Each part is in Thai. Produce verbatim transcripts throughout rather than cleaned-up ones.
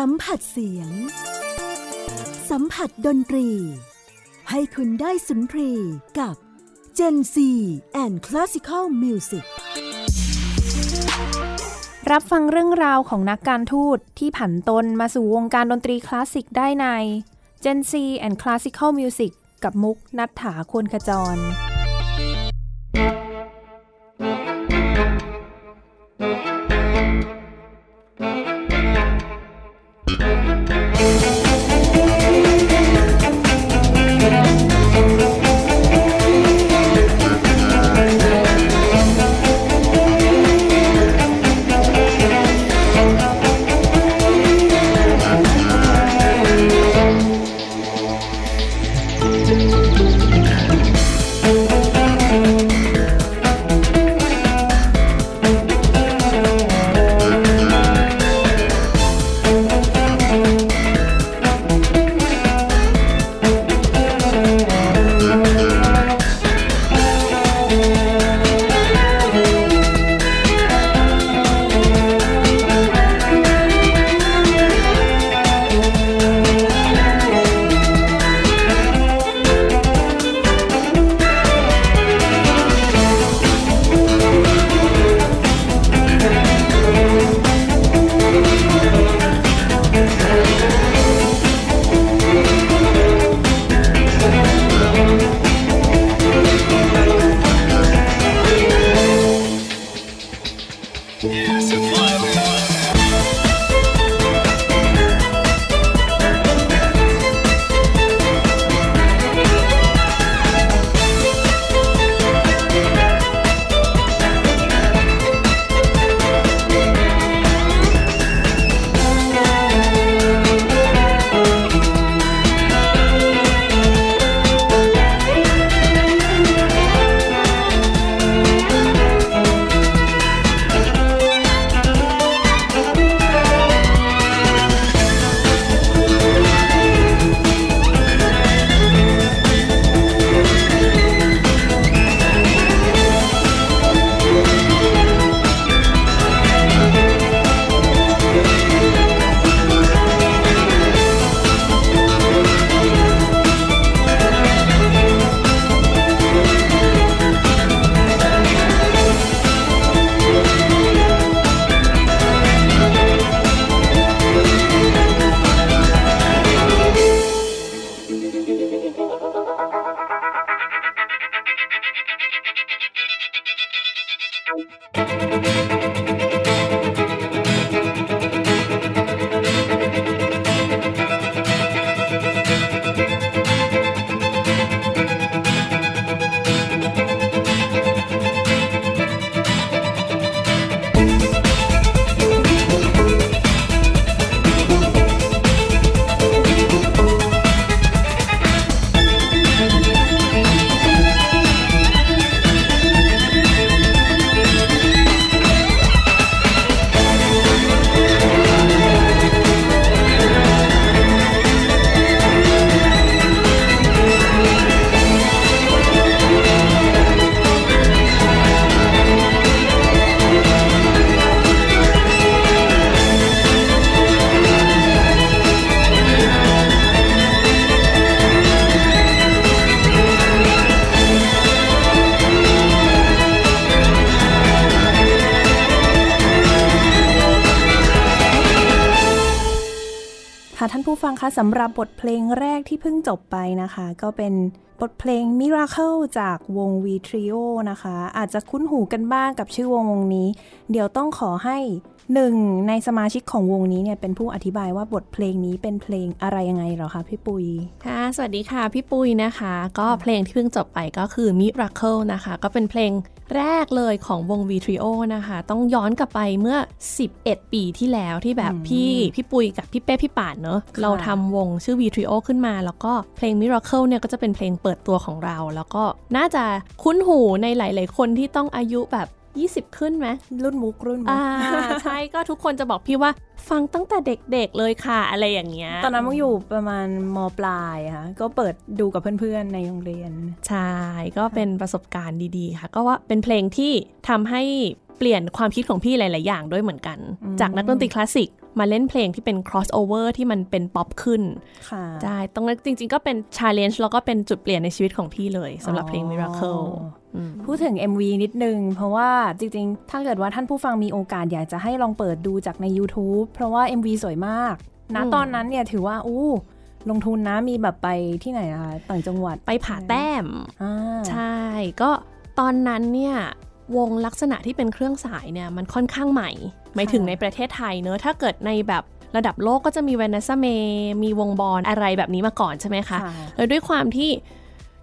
สัมผัสเสียงสัมผัสดนตรีให้คุณได้สุนทรีกับ Gen โฟร์ and Classical Music รับฟังเรื่องราวของนักการทูตที่ผันตนมาสู่วงการดนตรีคลาสสิกได้ใน Gen โฟร์ and Classical Music กับมุกณัฐฐา ควรขจรฟังค่ะสำหรับบทเพลงแรกที่เพิ่งจบไปนะคะก็เป็นบทเพลง Miracle จากวง V Trio นะคะอาจจะคุ้นหูกันบ้างกับชื่อวงวงนี้เดี๋ยวต้องขอให้หนึ่งในสมาชิกของวงนี้เนี่ยเป็นผู้อธิบายว่าบทเพลงนี้เป็นเพลงอะไรยังไงเหรอคะพี่ปุยค่ะสวัสดีค่ะพี่ปุยนะคะก็เพลงที่เพิ่งจบไปก็คือ Miracle นะคะก็เป็นเพลงแรกเลยของวง V Trio นะคะต้องย้อนกลับไปเมื่อสิบเอ็ดปีที่แล้วที่แบบพี่พี่ปุยกับพี่เป้พี่ป่านเนอะเราทำวงชื่อ V Trio ขึ้นมาแล้วก็เพลง Miracle เนี่ยก็จะเป็นเพลงเปิดตัวของเราแล้วก็น่าจะคุ้นหูในหลายๆคนที่ต้องอายุแบบยี่สิบขึ้นไหมรุ่นมุกรุ่นมุกใช่ก็ทุกคนจะบอกพี่ว่าฟังตั้งแต่เด็กๆเลยค่ะอะไรอย่างเงี้ยตอนนั้นมุกอยู่ประมาณม.ปลายค่ะก็เปิดดูกับเพื่อนๆในโรงเรียนใช่ก็เป็นประสบการณ์ดีๆค่ะก็ว่าเป็นเพลงที่ทำให้ เปลี่ยนความคิดของพี่หลายๆอย่างด้วยเหมือนกันจากนักดนตรีคลาสสิกมาเล่นเพลงที่เป็น crossover ที่มันเป็นป๊อปขึ้นใช่ตรงนั้นจริงๆก็เป็น challenge แล้วก็เป็นจุดเปลี่ยนในชีวิตของพี่เลยสำหรับเพลง Miracle พูดถึง เอ็ม วี นิดนึงเพราะว่าจริงๆถ้าเกิดว่าท่านผู้ฟังมีโอกาสอยากจะให้ลองเปิดดูจากใน YouTube เพราะว่า เอ็ม วี สวยมากนะตอนนั้นเนี่ยถือว่าอู้ลงทุนนะมีแบบไปที่ไหนอะคะต่างจังหวัดไปผาแต้มใช่ก็ตอนนั้นเนี่ยวงลักษณะที่เป็นเครื่องสายเนี่ยมันค่อนข้างใหม่หมายถึงในประเทศไทยเนอะถ้าเกิดในแบบระดับโลกก็จะมีเวนัสเมมีวงบอลอะไรแบบนี้มาก่อนใช่ไหมคะแล้วด้วยความที่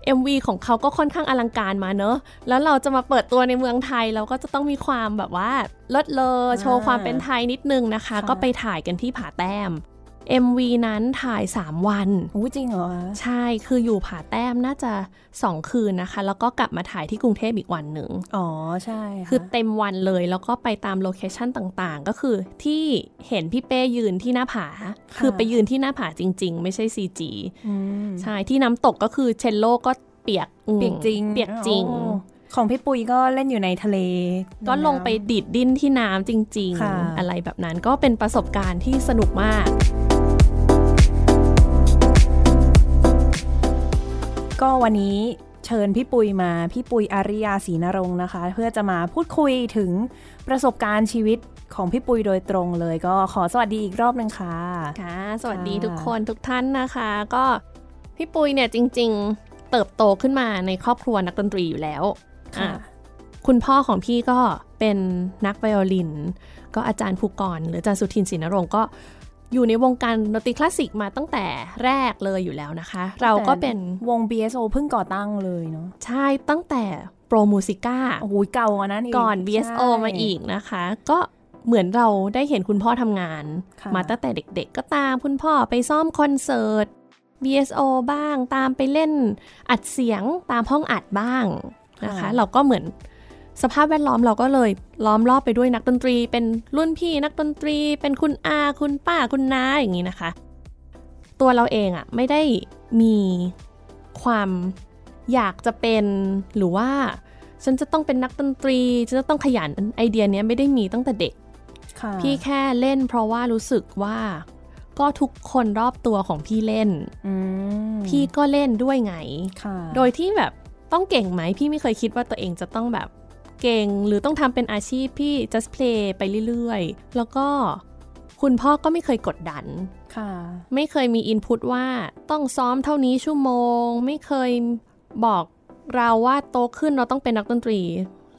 เอ็ม วี ของเขาก็ค่อนข้างอลังการมาเนอะแล้วเราจะมาเปิดตัวในเมืองไทยเราก็จะต้องมีความแบบว่าเลิศเลอโชว์ความเป็นไทยนิดนึงนะคะก็ไปถ่ายกันที่ผาแต้มเอ็ม วี นั้นถ่ายสามวันโอ้จริงเหรอใช่คืออยู่ผาแต้มน่าจะสองคืนนะคะแล้วก็กลับมาถ่ายที่กรุงเทพอีกวันหนึ่งอ๋อใช่คือเต็มวันเลยแล้วก็ไปตามโลเคชั่นต่างๆก็คือที่เห็นพี่เป้ยืนที่หน้าผาคือไปยืนที่หน้าผาจริงๆไม่ใช่ ซี จี ใช่ที่น้ำตกก็คือเชลโลก็เปียกเปียกจริงเปียกจริงของพี่ปุยก็เล่นอยู่ในทะเลก็ลงไปดิดดิ้นที่น้ำจริงๆอะไรแบบนั้นก็เป็นประสบการณ์ที่สนุกมากก็วันนี้เชิญพี่ปุยมาพี่ปุยอาริยาศรีนรงค์นะคะเพื่อจะมาพูดคุยถึงประสบการณ์ชีวิตของพี่ปุยโดยตรงเลยก็ขอสวัสดีอีกรอบนึงค่ะค่ะสวัสดีทุกคนทุกท่านนะคะก็พี่ปุยเนี่ยจริงๆเติบโตขึ้นมาในครอบครัวนักดนตรีอยู่แล้วคุณพ่อของพี่ก็เป็นนักไวโอลินก็อาจารย์ภูกรหรืออาจารย์สุทินศรีนรงค์ก็อยู่ในวงการดนตรีคลาสสิกมาตั้งแต่แรกเลยอยู่แล้วนะคะเราก็เป็นวง บี เอส โอ เพิ่งก่อตั้งเลยเนาะใช่ตั้งแต่ Pro-Musica โอ้โหเก่าอ่ะนะก่อน บี เอส โอ มาอีกนะคะก็เหมือนเราได้เห็นคุณพ่อทำงานมาตั้งแต่เด็กๆก็ตามคุณพ่อไปซ้อมคอนเสิร์ต บี เอส โอ บ้างตามไปเล่นอัดเสียงตามห้องอัดบ้างนะคะเราก็เหมือนสภาพแวดล้อมเราก็เลยล้อมรอบไปด้วยนักดนตรีเป็นรุ่นพี่นักดนตรีเป็นคุณอาคุณป้าคุณน้าอย่างนี้นะคะตัวเราเองอ่ะไม่ได้มีความอยากจะเป็นหรือว่าฉันจะต้องเป็นนักดนตรีฉันจะต้องขยันไอเดียเนี้ยไม่ได้มีตั้งแต่เด็กพี่แค่เล่นเพราะว่ารู้สึกว่าก็ทุกคนรอบตัวของพี่เล่นพี่ก็เล่นด้วยไงโดยที่แบบต้องเก่งไหมพี่ไม่เคยคิดว่าตัวเองจะต้องแบบเก่งหรือต้องทำเป็นอาชีพพี่ just play ไปเรื่อยๆแล้วก็คุณพ่อก็ไม่เคยกดดันค่ะไม่เคยมีอินพุตว่าต้องซ้อมเท่านี้ชั่วโมงไม่เคยบอกเราว่าโตขึ้นเราต้องเป็นนักดนตรี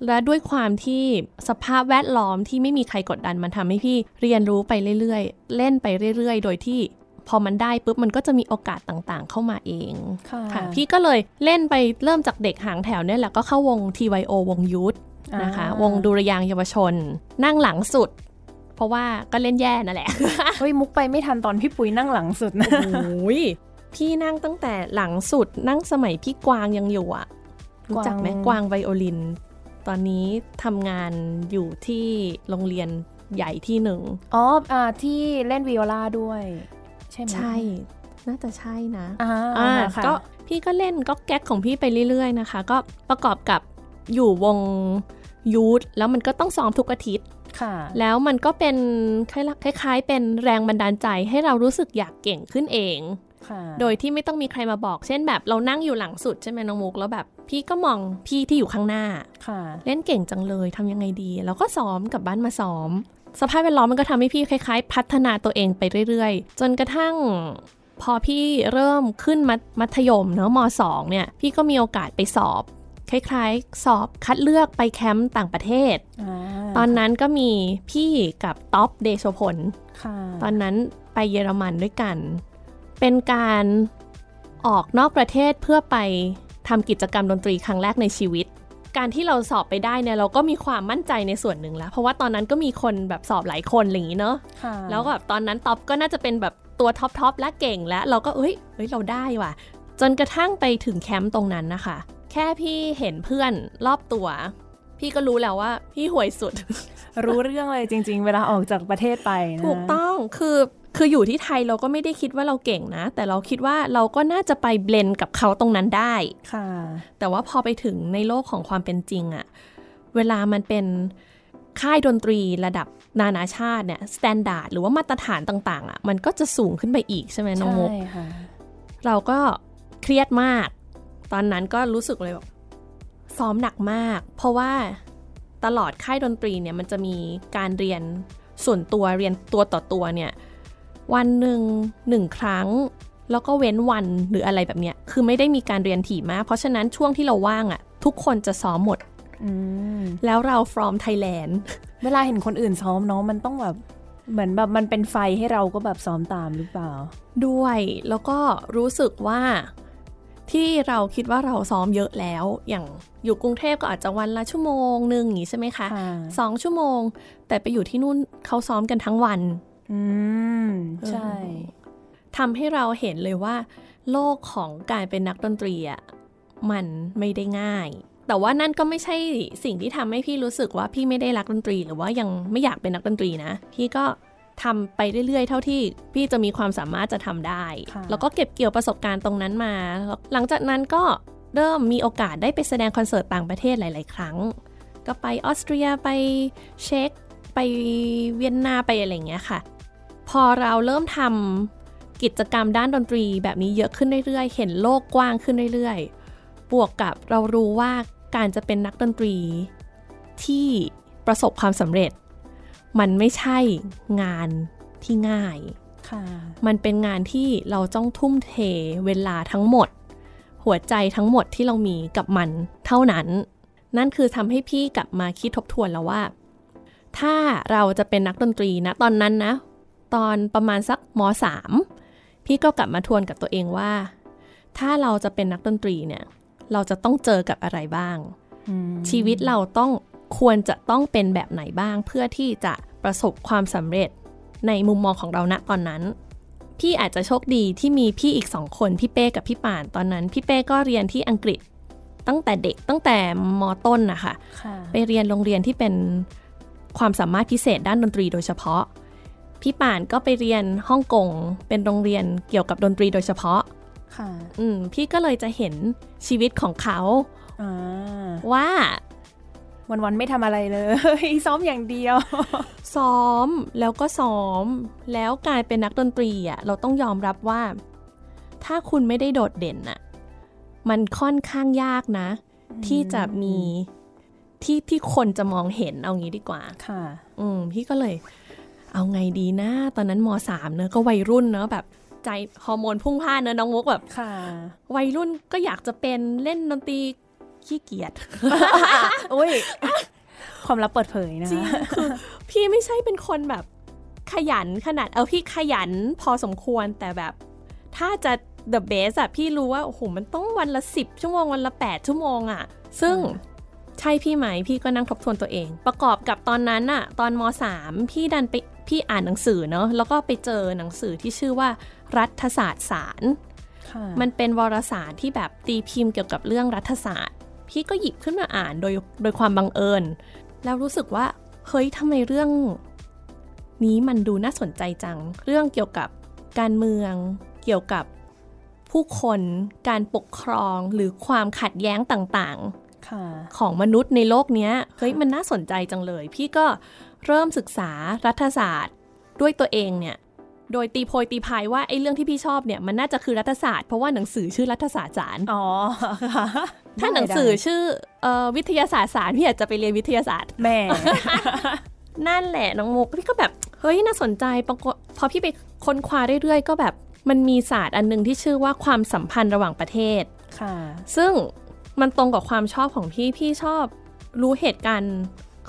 และด้วยความที่สภาพแวดล้อมที่ไม่มีใครกดดันมันทำให้พี่เรียนรู้ไปเรื่อยๆเล่นไปเรื่อยๆโดยที่พอมันได้ปุ๊บมันก็จะมีโอกาสต่างๆเข้ามาเองค่ะพี่ก็เลยเล่นไปเริ่มจากเด็กหางแถวเนี่ยแหละก็เข้าวง ที วาย โอ วงยูทนะคะวงดุริยางค์เยาวชนนั่งหลังสุดเพราะว่าก็เล่นแย่นั่นแหละเฮ้ยมุกไปไม่ทันตอนพี่ปุ๋ยนั่งหลังสุดนะโอ้ยพี่นั่งตั้งแต่หลังสุดนั่งสมัยพี่กวางยังอยู่อ่ะรู้จักไหมกวางไวโอลินตอนนี้ทำงานอยู่ที่โรงเรียนใหญ่ที่หนึ่งอ๋อที่เล่นวิโอลาด้วยใช่ใช่น่าจะใช่นะอ่าก็พี่ก็เล่นก็แก๊กของพี่ไปเรื่อยๆนะคะก็ประกอบกับอยู่วงยูทแล้วมันก็ต้องซ้อมทุกอาทิตย์ค่ะแล้วมันก็เป็นคล้ายๆเป็นแรงบันดาลใจให้เรารู้สึกอยากเก่งขึ้นเองค่ะโดยที่ไม่ต้องมีใครมาบอกเช่นแบบเรานั่งอยู่หลังสุดใช่ไหมน้องมุกแล้วแบบพี่ก็มองพี่ที่อยู่ข้างหน้าค่ะเล่นเก่งจังเลยทำยังไงดีแล้วก็ซ้อมกลับบ้านมาซ้อมสภาพแวดล้อมมันก็ทำให้พี่คล้ายๆพัฒนาตัวเองไปเรื่อยๆจนกระทั่งพอพี่เริ่มขึ้นมัธยมเนอะม.สองเนี่ยพี่ก็มีโอกาสไปสอบคล้ายๆสอบคัดเลือกไปแคมป์ต่างประเทศตอนนั้นก็มีพี่กับท็อปเดโชพลตอนนั้นไปเยอรมันด้วยกันเป็นการออกนอกประเทศเพื่อไปทำกิจกรรมดนตรีครั้งแรกในชีวิตการที่เราสอบไปได้เนี่ยเราก็มีความมั่นใจในส่วนหนึ่งแล้วเพราะว่าตอนนั้นก็มีคนแบบสอบหลายคนอะไรอย่างนี้เนาะแล้วก็แบบตอนนั้นท็อปก็น่าจะเป็นแบบตัวท็อปท็อปและเก่งแล้วเราก็เอ้ยเอ้ยเราได้ว่ะจนกระทั่งไปถึงแคมป์ตรงนั้นนะคะแค่พี่เห็นเพื่อนรอบตัวพี่ก็รู้แล้วว่าพี่ห่วยสุด รู้เรื่องเลยจริงๆเวลาออกจากประเทศไปนะถูกต้องคือคืออยู่ที่ไทยเราก็ไม่ได้คิดว่าเราเก่งนะแต่เราคิดว่าเราก็น่าจะไปเบลนด์กับเขาตรงนั้นได้ค่ะแต่ว่าพอไปถึงในโลกของความเป็นจริงอะเวลามันเป็น ค่ายดนตรีระดับนานาชาติเนี่ยสแตนดาร์ดหรือว่ามาตรฐานต่างๆอ่ะมันก็จะสูงขึ้นไปอีกใช่ไหมน้องมุกเราก็เครียดมากตอนนั้นก็รู้สึกเลยแบบซ้อมหนักมากเพราะว่าตลอดค่ายดนตรีเนี่ยมันจะมีการเรียนส่วนตัวเรียนตัวต่อตัวเนี่ยวันหนึ่งหนึ่งครั้งแล้วก็เว้นวันหรืออะไรแบบเนี้ยคือไม่ได้มีการเรียนถี่มากเพราะฉะนั้นช่วงที่เราว่างอ่ะทุกคนจะซ้อมหมดแล้วเรา from Thailand เวลาเห็นคนอื่นซ้อมเนาะมันต้องแบบเหมือนแบบมันเป็นไฟให้เราก็แบบซ้อมตามหรือเปล่าด้วยแล้วก็รู้สึกว่าที่เราคิดว่าเราซ้อมเยอะแล้วอย่างอยู่กรุงเทพก็อาจจะวันละชั่วโมงนึงอย่างงี้ใช่ไหมคะสองชั่วโมงแต่ไปอยู่ที่นู่นเขาซ้อมกันทั้งวันอืมใช่ทำให้เราเห็นเลยว่าโลกของการเป็นนักดนตรีอ่ะมันไม่ได้ง่ายแต่ว่านั่นก็ไม่ใช่สิ่งที่ทำให้พี่รู้สึกว่าพี่ไม่ได้รักดนตรีหรือว่ายังไม่อยากเป็นนักดนตรีนะพี่ก็ทำไปเรื่อยๆเท่าที่พี่จะมีความสามารถจะทำได้แล้วก็เก็บเกี่ยวประสบการณ์ตรงนั้นมาหลังจากนั้นก็เริ่มมีโอกาสได้ไปแสดงคอนเสิร์ตต่างประเทศหลายๆครั้งก็ไปออสเตรียไปเช็กไปเวียนนาไปอะไรอย่างเงี้ยค่ะพอเราเริ่มทำกิจกรรมด้านดนตรีแบบนี้เยอะขึ้นเรื่อยๆเห็นโลกกว้างขึ้นเรื่อยๆบวกกับเรารู้ว่าการจะเป็นนักดนตรีที่ประสบความสำเร็จมันไม่ใช่งานที่ง่ายมันเป็นงานที่เราต้องทุ่มเทเวลาทั้งหมดหัวใจทั้งหมดที่เรามีกับมันเท่านั้นนั่นคือทำให้พี่กลับมาคิดทบทวนแล้วว่าถ้าเราจะเป็นนักดนตรีนะตอนนั้นนะตอนประมาณสักม.สาม พี่ก็กลับมาทวนกับตัวเองว่าถ้าเราจะเป็นนักดนตรีเนี่ยเราจะต้องเจอกับอะไรบ้างชีวิตเราต้องควรจะต้องเป็นแบบไหนบ้างเพื่อที่จะประสบความสำเร็จในมุมมองของเราณตอนนั้นพี่อาจจะโชคดีที่มีพี่อีกสองคนพี่เป้กับพี่ป่านตอนนั้นพี่เป้ก็เรียนที่อังกฤษตั้งแต่เด็กตั้งแต่ม.ต้นนะคะไปเรียนโรงเรียนที่เป็นความสามารถพิเศษด้านดนตรีโดยเฉพาะพี่ป่านก็ไปเรียนฮ่องกงเป็นโรงเรียนเกี่ยวกับดนตรีโดยเฉพาะค่ะอืมพี่ก็เลยจะเห็นชีวิตของเขาว่าวันๆไม่ทำอะไรเลยซ้อมอย่างเดียวซ้อมแล้วก็ซ้อมแล้วกลายเป็นนักดนตรีอ่ะเราต้องยอมรับว่าถ้าคุณไม่ได้โดดเด่นอ่ะมันค่อนข้างยากนะที่จะมีที่ที่คนจะมองเห็นเอางี้ดีกว่าค่ะอืมพี่ก็เลยเอาไงดีนะตอนนั้นม.สาม เนอะก็วัยรุ่นเนอะแบบใจฮอร์โมนพุ่งพ่านเนอะน้องมุกแบบวัยรุ่นก็อยากจะเป็นเล่นดนตรีขี้เกียจอุ้ยความลับเปิดเผยนะคือพี่ไม่ใช่เป็นคนแบบขยันขนาดเออพี่ขยันพอสมควรแต่แบบถ้าจะ the best อะพี่รู้ว่าโอ้โหมันต้องวันละสิบชั่วโมงวันละแปดชั่วโมงอะซึ่งใช่พี่ไหมพี่ก็นั่งทบทวนตัวเองประกอบกับตอนนั้นอะตอนม.สาม พี่ดันไปพี่อ่านหนังสือเนาะแล้วก็ไปเจอหนังสือที่ชื่อว่ารัฐศาสตร์สารมันเป็นวารสารที่แบบตีพิมพ์เกี่ยวกับเรื่องรัฐศาสตร์พี่ก็หยิบขึ้นมาอ่านโดยโดยความบังเอิญแล้วรู้สึกว่าเฮ้ยทำไมเรื่องนี้มันดูน่าสนใจจังเรื่องเกี่ยวกับการเมืองเกี่ยวกับผู้คนการปกครองหรือความขัดแย้งต่างๆของมนุษย์ในโลกนี้เฮ้ยมันน่าสนใจจังเลยพี่ก็เริ่มศึกษารัฐศาสตร์ด้วยตัวเองเนี่ยโดยตีโพยตีพายว่าไอ้เรื่องที่พี่ชอบเนี่ยมันน่าจะคือรัฐศาสตร์เพราะว่าหนังสือชื่อรัฐศาสตร์ศาลอ๋อค่ะถ้าหนังสือชื่อเอ่อวิทยาศาสตร์ศาลพี่อาจจะไปเรียนวิทยาศาสตร์แหม นั่นแหละน้องมุกพี่ก็แบบเฮ้ยน่าสนใจพอพี่ไปค้นคว้าเรื่อยๆก็แบบมันมีศาสตร์อันนึงที่ชื่อว่าความสัมพันธ์ระหว่างประเทศค่ะซึ่งมันตรงกับความชอบของพี่พี่ชอบรู้เหตุการณ์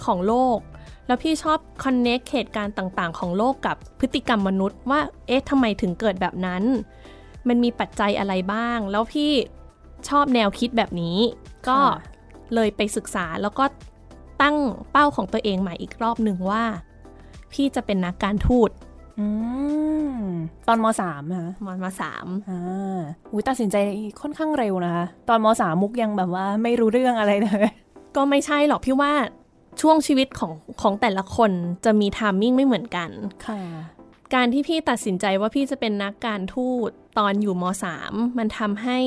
ของโลกแล้วพี่ชอบคอนเนคเหตุการณ์ต่างๆของโลกกับพฤติกรรมมนุษย์ว่าเอ๊ะทำไมถึงเกิดแบบนั้นมันมีปัจจัยอะไรบ้างแล้วพี่ชอบแนวคิดแบบนี้ก็เลยไปศึกษาแล้วก็ตั้งเป้าของตัวเองใหม่อีกรอบหนึ่งว่าพี่จะเป็นนักการทูตตอนม.สาม ค่ะม.สาม อ่าอุ๊ยตัดสินใจค่อนข้างเร็วนะคะตอนม.สาม มุกยังแบบว่าไม่รู้เรื่องอะไรเลยก็ไม่ใช่หรอกพี่ว่าช่วงชีวิตของของแต่ละคนจะมีไทมิ่งไม่เหมือนกันค่ะการที่พี่ตัดสินใจว่าพี่จะเป็นนักการทูตตอนอยู่ม.สาม มันทำให้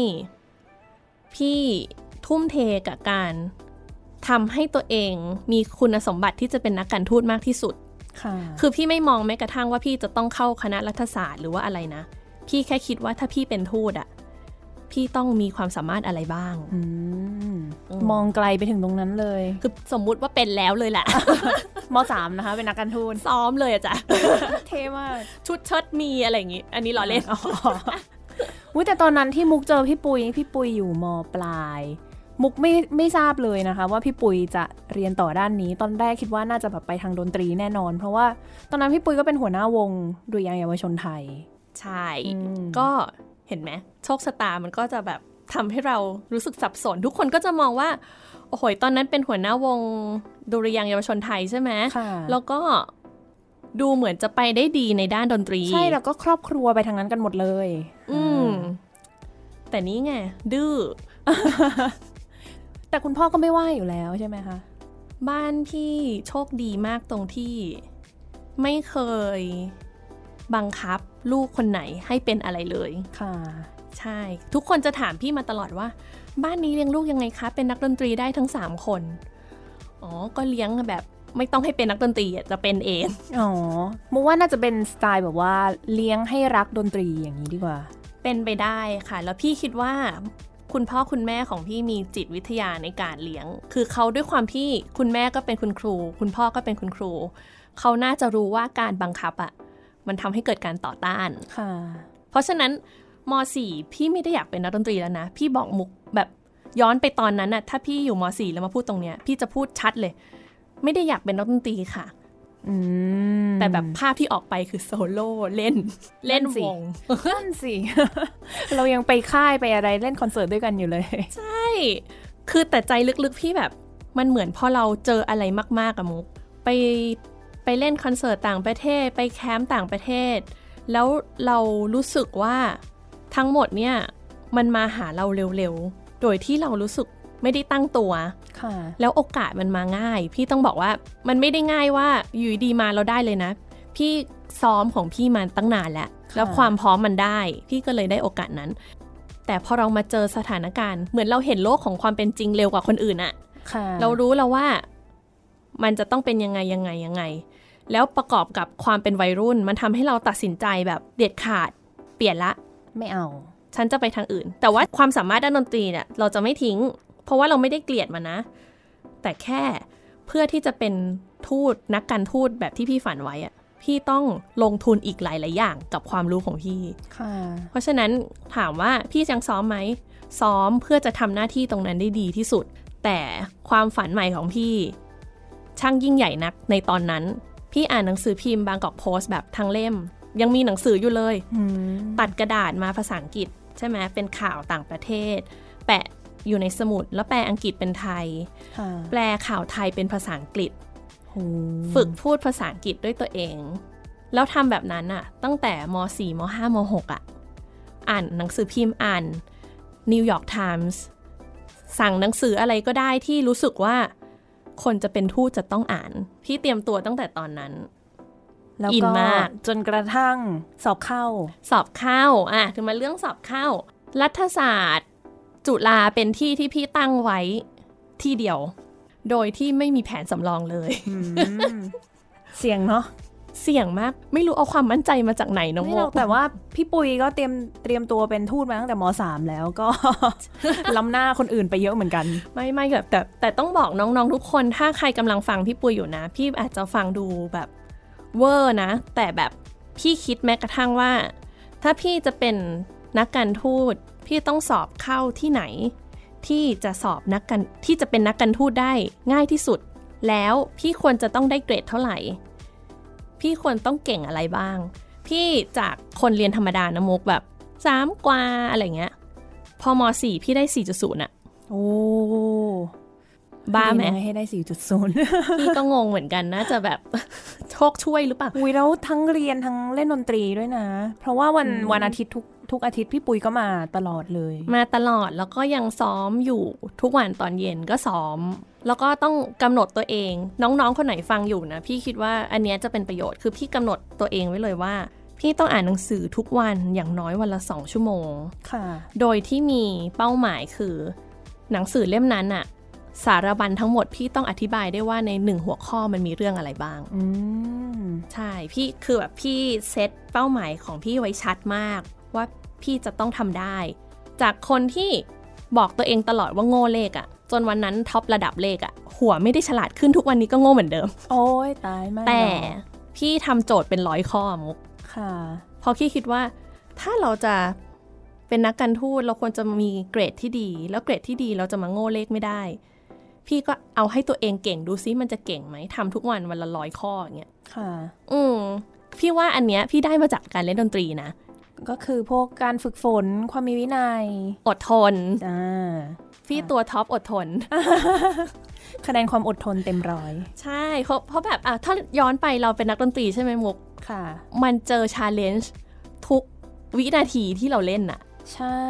พี่ทุ่มเทกับการ ทำให้ตัวเองมีคุณสมบัติที่จะเป็นนักการทูตมากที่สุดคือพี่ไม่มองแม้กระทั่งว่าพี่จะต้องเข้าคณะรัฐศาสตร์หรือว่าอะไรนะพี่แค่คิดว่าถ้าพี่เป็นทูตอะพี่ต้องมีความสามารถอะไรบ้าง อืม มองไกลไปถึงตรงนั้นเลยคือสมมุติว่าเป็นแล้วเลยแหละ ม.สาม นะคะเป็นนักการทูตซ้อมเลยอ่ะจ้ะ เท่มากชุดเชิดมีอะไรอย่างงี้อันนี้ล้อเล่นอ๋อ อุ๊ยแต่ตอนนั้นที่มุกเจอพี่ปุยพี่ปุยอยู่ม.ปลายมุกไม่ไม่ทราบเลยนะคะว่าพี่ปุยจะเรียนต่อด้านนี้ตอนแรกคิดว่าน่าจะแบบไปทางดนตรีแน่นอนเพราะว่าตอนนั้นพี่ปุยก็เป็นหัวหน้าวงดุริยางค์เยาวชนไทยใช่ก็เห็นไหมโชคชะตามันก็จะแบบทำให้เรารู้สึกสับสนทุกคนก็จะมองว่าโอ้โหตอนนั้นเป็นหัวหน้าวงดุริยางค์เยาวชนไทยใช่ไหมแล้วก็ดูเหมือนจะไปได้ดีในด้านดนตรีใช่แล้วก็ครอบครัวไปทางนั้นกันหมดเลยอืมแต่นี้ไงดื้อ แต่คุณพ่อก็ไม่ว่าอยู่แล้วใช่ไหมคะบ้านพี่โชคดีมากตรงที่ไม่เคยบังคับลูกคนไหนให้เป็นอะไรเลยค่ะใช่ทุกคนจะถามพี่มาตลอดว่าบ้านนี้เลี้ยงลูกยังไงคะเป็นนักดนตรีได้ทั้งสามคนอ๋อก็เลี้ยงแบบไม่ต้องให้เป็นนักดนตรีจะเป็นเองอ๋อมุกว่าน่าจะเป็นสไตล์แบบว่าเลี้ยงให้รักดนตรีอย่างนี้ดีกว่าเป็นไปได้ค่ะแล้วพี่คิดว่าคุณพ่อคุณแม่ของพี่มีจิตวิทยาในการเลี้ยงคือเขาด้วยความที่คุณแม่ก็เป็นคุณครูคุณพ่อก็เป็นคุณครูเขาน่าจะรู้ว่าการบังคับอะมันทำให้เกิดการต่อต้านค่ะเพราะฉะนั้นม.สี่ พี่ไม่ได้อยากเป็นนักดนตรีแล้วนะพี่บอกมุกแบบย้อนไปตอนนั้นน่ะถ้าพี่อยู่ม.สี่ แล้วมาพูดตรงเนี้ยพี่จะพูดชัดเลยไม่ได้อยากเป็นนักดนตรีค่ะอืมแต่แบบภาพที่ออกไปคือโซโล่เล่นเล่นวงนั่นสิ เรายังไปค่ายไปอะไรเล่นคอนเสิร์ตด้วยกันอยู่เลยใช่คือแต่ใจลึกๆพี่แบบมันเหมือนพอเราเจออะไรมากๆอะมุกไปไปเล่นคอนเสิร์ตต่างประเทศไปแคมป์ต่างประเทศแล้วเรารู้สึกว่าทั้งหมดเนี่ยมันมาหาเราเร็วๆโดยที่เรารู้สึกไม่ได้ตั้งตัวแล้วโอกาสมันมาง่ายพี่ต้องบอกว่ามันไม่ได้ง่ายว่าอยู่ดีมาเราได้เลยนะพี่ซ้อมของพี่มาตั้งนานแล้วแล้วความพร้อมมันได้พี่ก็เลยได้โอกาสนั้นแต่พอเรามาเจอสถานการณ์เหมือนเราเห็นโลกของความเป็นจริงเร็วกว่าคนอื่นอะเรารู้แล้วว่ามันจะต้องเป็นยังไงยังไงยังไงแล้วประกอบกับความเป็นวัยรุ่นมันทำให้เราตัดสินใจแบบเด็ดขาดเปลี่ยนละไม่เอาฉันจะไปทางอื่นแต่ว่าความสามารถด้านดนตรีเนี่ยเราจะไม่ทิ้งเพราะว่าเราไม่ได้เกลียดมันนะแต่แค่เพื่อที่จะเป็นทูตนักการทูตแบบที่พี่ฝันไว้อะพี่ต้องลงทุนอีกหลายๆอย่างกับความรู้ของพี่ค่ะเพราะฉะนั้นถามว่าพี่ยังซ้อมไหมซ้อมเพื่อจะทำหน้าที่ตรงนั้นได้ดีที่สุดแต่ความฝันใหม่ของพี่ช่างยิ่งใหญ่นักในตอนนั้นพี่อ่านหนังสือพิมพ์บางกอกโพสต์แบบทั้งเล่มยังมีหนังสืออยู่เลย hmm. ตัดกระดาษมาภาษาอังกฤษใช่ไหมเป็นข่าวต่างประเทศแปะอยู่ในสมุดแล้วแปลอังกฤษเป็นไทย huh. แปลข่าวไทยเป็นภาษาอังกฤษ hmm. ฝึกพูดภาษาอังกฤษด้วยตัวเองแล้วทำแบบนั้นอะตั้งแต่ม.สี่ ม.ห้า ม.หก อะอ่านหนังสือพิมพ์อ่านนิวยอร์กไทมส์สั่งหนังสืออะไรก็ได้ที่รู้สึกว่าคนจะเป็นทูตจะต้องอ่านพี่เตรียมตัวตั้งแต่ตอนนั้นแล้วก็อินมากจนกระทั่งสอบเข้าสอบเข้าอ่ะถึงมาเรื่องสอบเข้ารัฐศาสตร์จุฬาเป็นที่ที่พี่ตั้งไว้ที่เดียวโดยที่ไม่มีแผนสำรองเลย เสี่ยงเนาะเสี่ยงมากไม่รู้เอาความมั่นใจมาจากไหนน้องโมแต่ว่าพี่ปุยก็เตรียมเตรียมตัวเป็นทูตมาตั้งแต่ม.สาม แล้วก็ ล้ำหน้าคนอื่นไปเยอะเหมือนกันไม่ไม่แบบแต่แต่ต้องบอกน้องๆทุกคนถ้าใครกำลังฟังพี่ปุยอยู่นะพี่อาจจะฟังดูแบบเวอร์นะแต่แบบพี่คิดแม้กระทั่งว่าถ้าพี่จะเป็นนักการทูตพี่ต้องสอบเข้าที่ไหนที่จะสอบนักการที่จะเป็นนักการทูตได้ง่ายที่สุดแล้วพี่ควรจะต้องได้เกรดเท่าไหร่พี่ควรต้องเก่งอะไรบ้างพี่จากคนเรียนธรรมดานะมุกแบบสามกว่าอะไรเงี้ยพอม.สี่ พี่ได้ สี่จุดศูนย์ อ่ะโอ้บ้าแม่ให้ได้ สี่จุดศูนย์ พี่ก็งงเหมือนกันนะจะแบบโชคช่วยหรือเปล่าอุ้ยแล้วทั้งเรียนทั้งเล่นดนตรีด้วยนะเพราะว่าวันวันอาทิตย์ทุกทุกอาทิตย์พี่ปุยก็มาตลอดเลยมาตลอดแล้วก็ยังซ้อมอยู่ทุกวันตอนเย็นก็ซ้อมแล้วก็ต้องกำหนดตัวเองน้องๆคนไหนฟังอยู่นะพี่คิดว่าอันเนี้ยจะเป็นประโยชน์คือพี่กำหนดตัวเองไว้เลยว่าพี่ต้องอ่านหนังสือทุกวันอย่างน้อยวันละสองชั่วโมงค่ะโดยที่มีเป้าหมายคือหนังสือเล่มนั้นอะ สารบัญทั้งหมดพี่ต้องอธิบายได้ว่าในหนึ่งหัวข้อมันมีเรื่องอะไรบ้างใช่พี่คือแบบพี่เซตเป้าหมายของพี่ไว้ชัดมากว่าพี่จะต้องทำได้จากคนที่บอกตัวเองตลอดว่าโง่เลขอะจนวันนั้นท็อประดับเลขอะหัวไม่ได้ฉลาดขึ้นทุกวันนี้ก็โง่เหมือนเดิมโอ้ยตายมากแต่พี่ทำโจทย์เป็นร้อยข้อมุกค่ะพอพี่คิดว่าถ้าเราจะเป็นนักการทูตเราควรจะมีเกรดที่ดีแล้วเกรดที่ดีเราจะมาโง่เลขไม่ได้พี่ก็เอาให้ตัวเองเก่งดูซิมันจะเก่งไหมทำทุกวันวันละร้อยข้ออย่างเงี้ยค่ะอืมพี่ว่าอันเนี้ยพี่ได้มาจากการเล่นดนตรีนะก็คือพวกการฝึกฝนความมีวินัยอดทนอ่าพี่ตัวท็อปอดทน คะแนนความอดทนเต็มร้อยใช่เพราะแบบอ่ะถ้าย้อนไปเราเป็นนักดนตรีใช่ไหมมุกค่ะมันเจอ challenge ทุกวินาทีที่เราเล่นน่ะใช่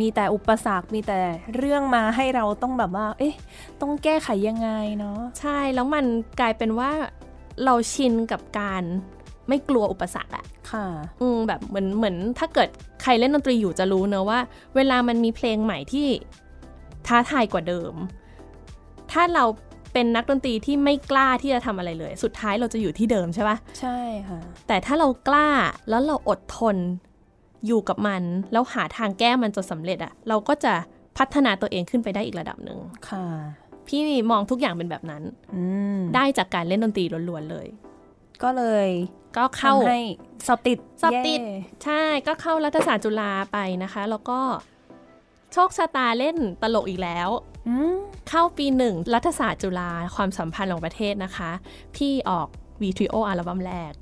มีแต่อุปสรรคมีแต่เรื่องมาให้เราต้องแบบว่าเอ๊ะต้องแก้ไขยังไงเนาะใช่แล้วมันกลายเป็นว่าเราชินกับการไม่กลัวอุปสรรคอะค่ะอืมแบบเหมือนเหมือนถ้าเกิดใครเล่นดนตรีอยู่จะรู้เนอะว่าเวลามันมีเพลงใหม่ที่ท้าทายกว่าเดิมถ้าเราเป็นนักดนตรีที่ไม่กล้าที่จะทำอะไรเลยสุดท้ายเราจะอยู่ที่เดิมใช่ปะใช่ค่ะแต่ถ้าเรากล้าแล้วเราอดทนอยู่กับมันแล้วหาทางแก้มันจนสำเร็จอะเราก็จะพัฒนาตัวเองขึ้นไปได้อีกระดับหนึ่งค่ะพี่มองทุกอย่างเป็นแบบนั้นได้จากการเล่นดนตรีล้วนๆเลยก็เลยก็เข้าให้สอบติดสอบติดใช่ก็เข้ารัฐศาสตร์จุฬาไปนะคะแล้วก็โชคชะตาเล่นตลกอีกแล้วเข้าปีหนึ่งรัฐศาสตร์จุฬาความสัมพันธ์ของประเทศนะคะพี่ออก V Trio อัลบั้มแรก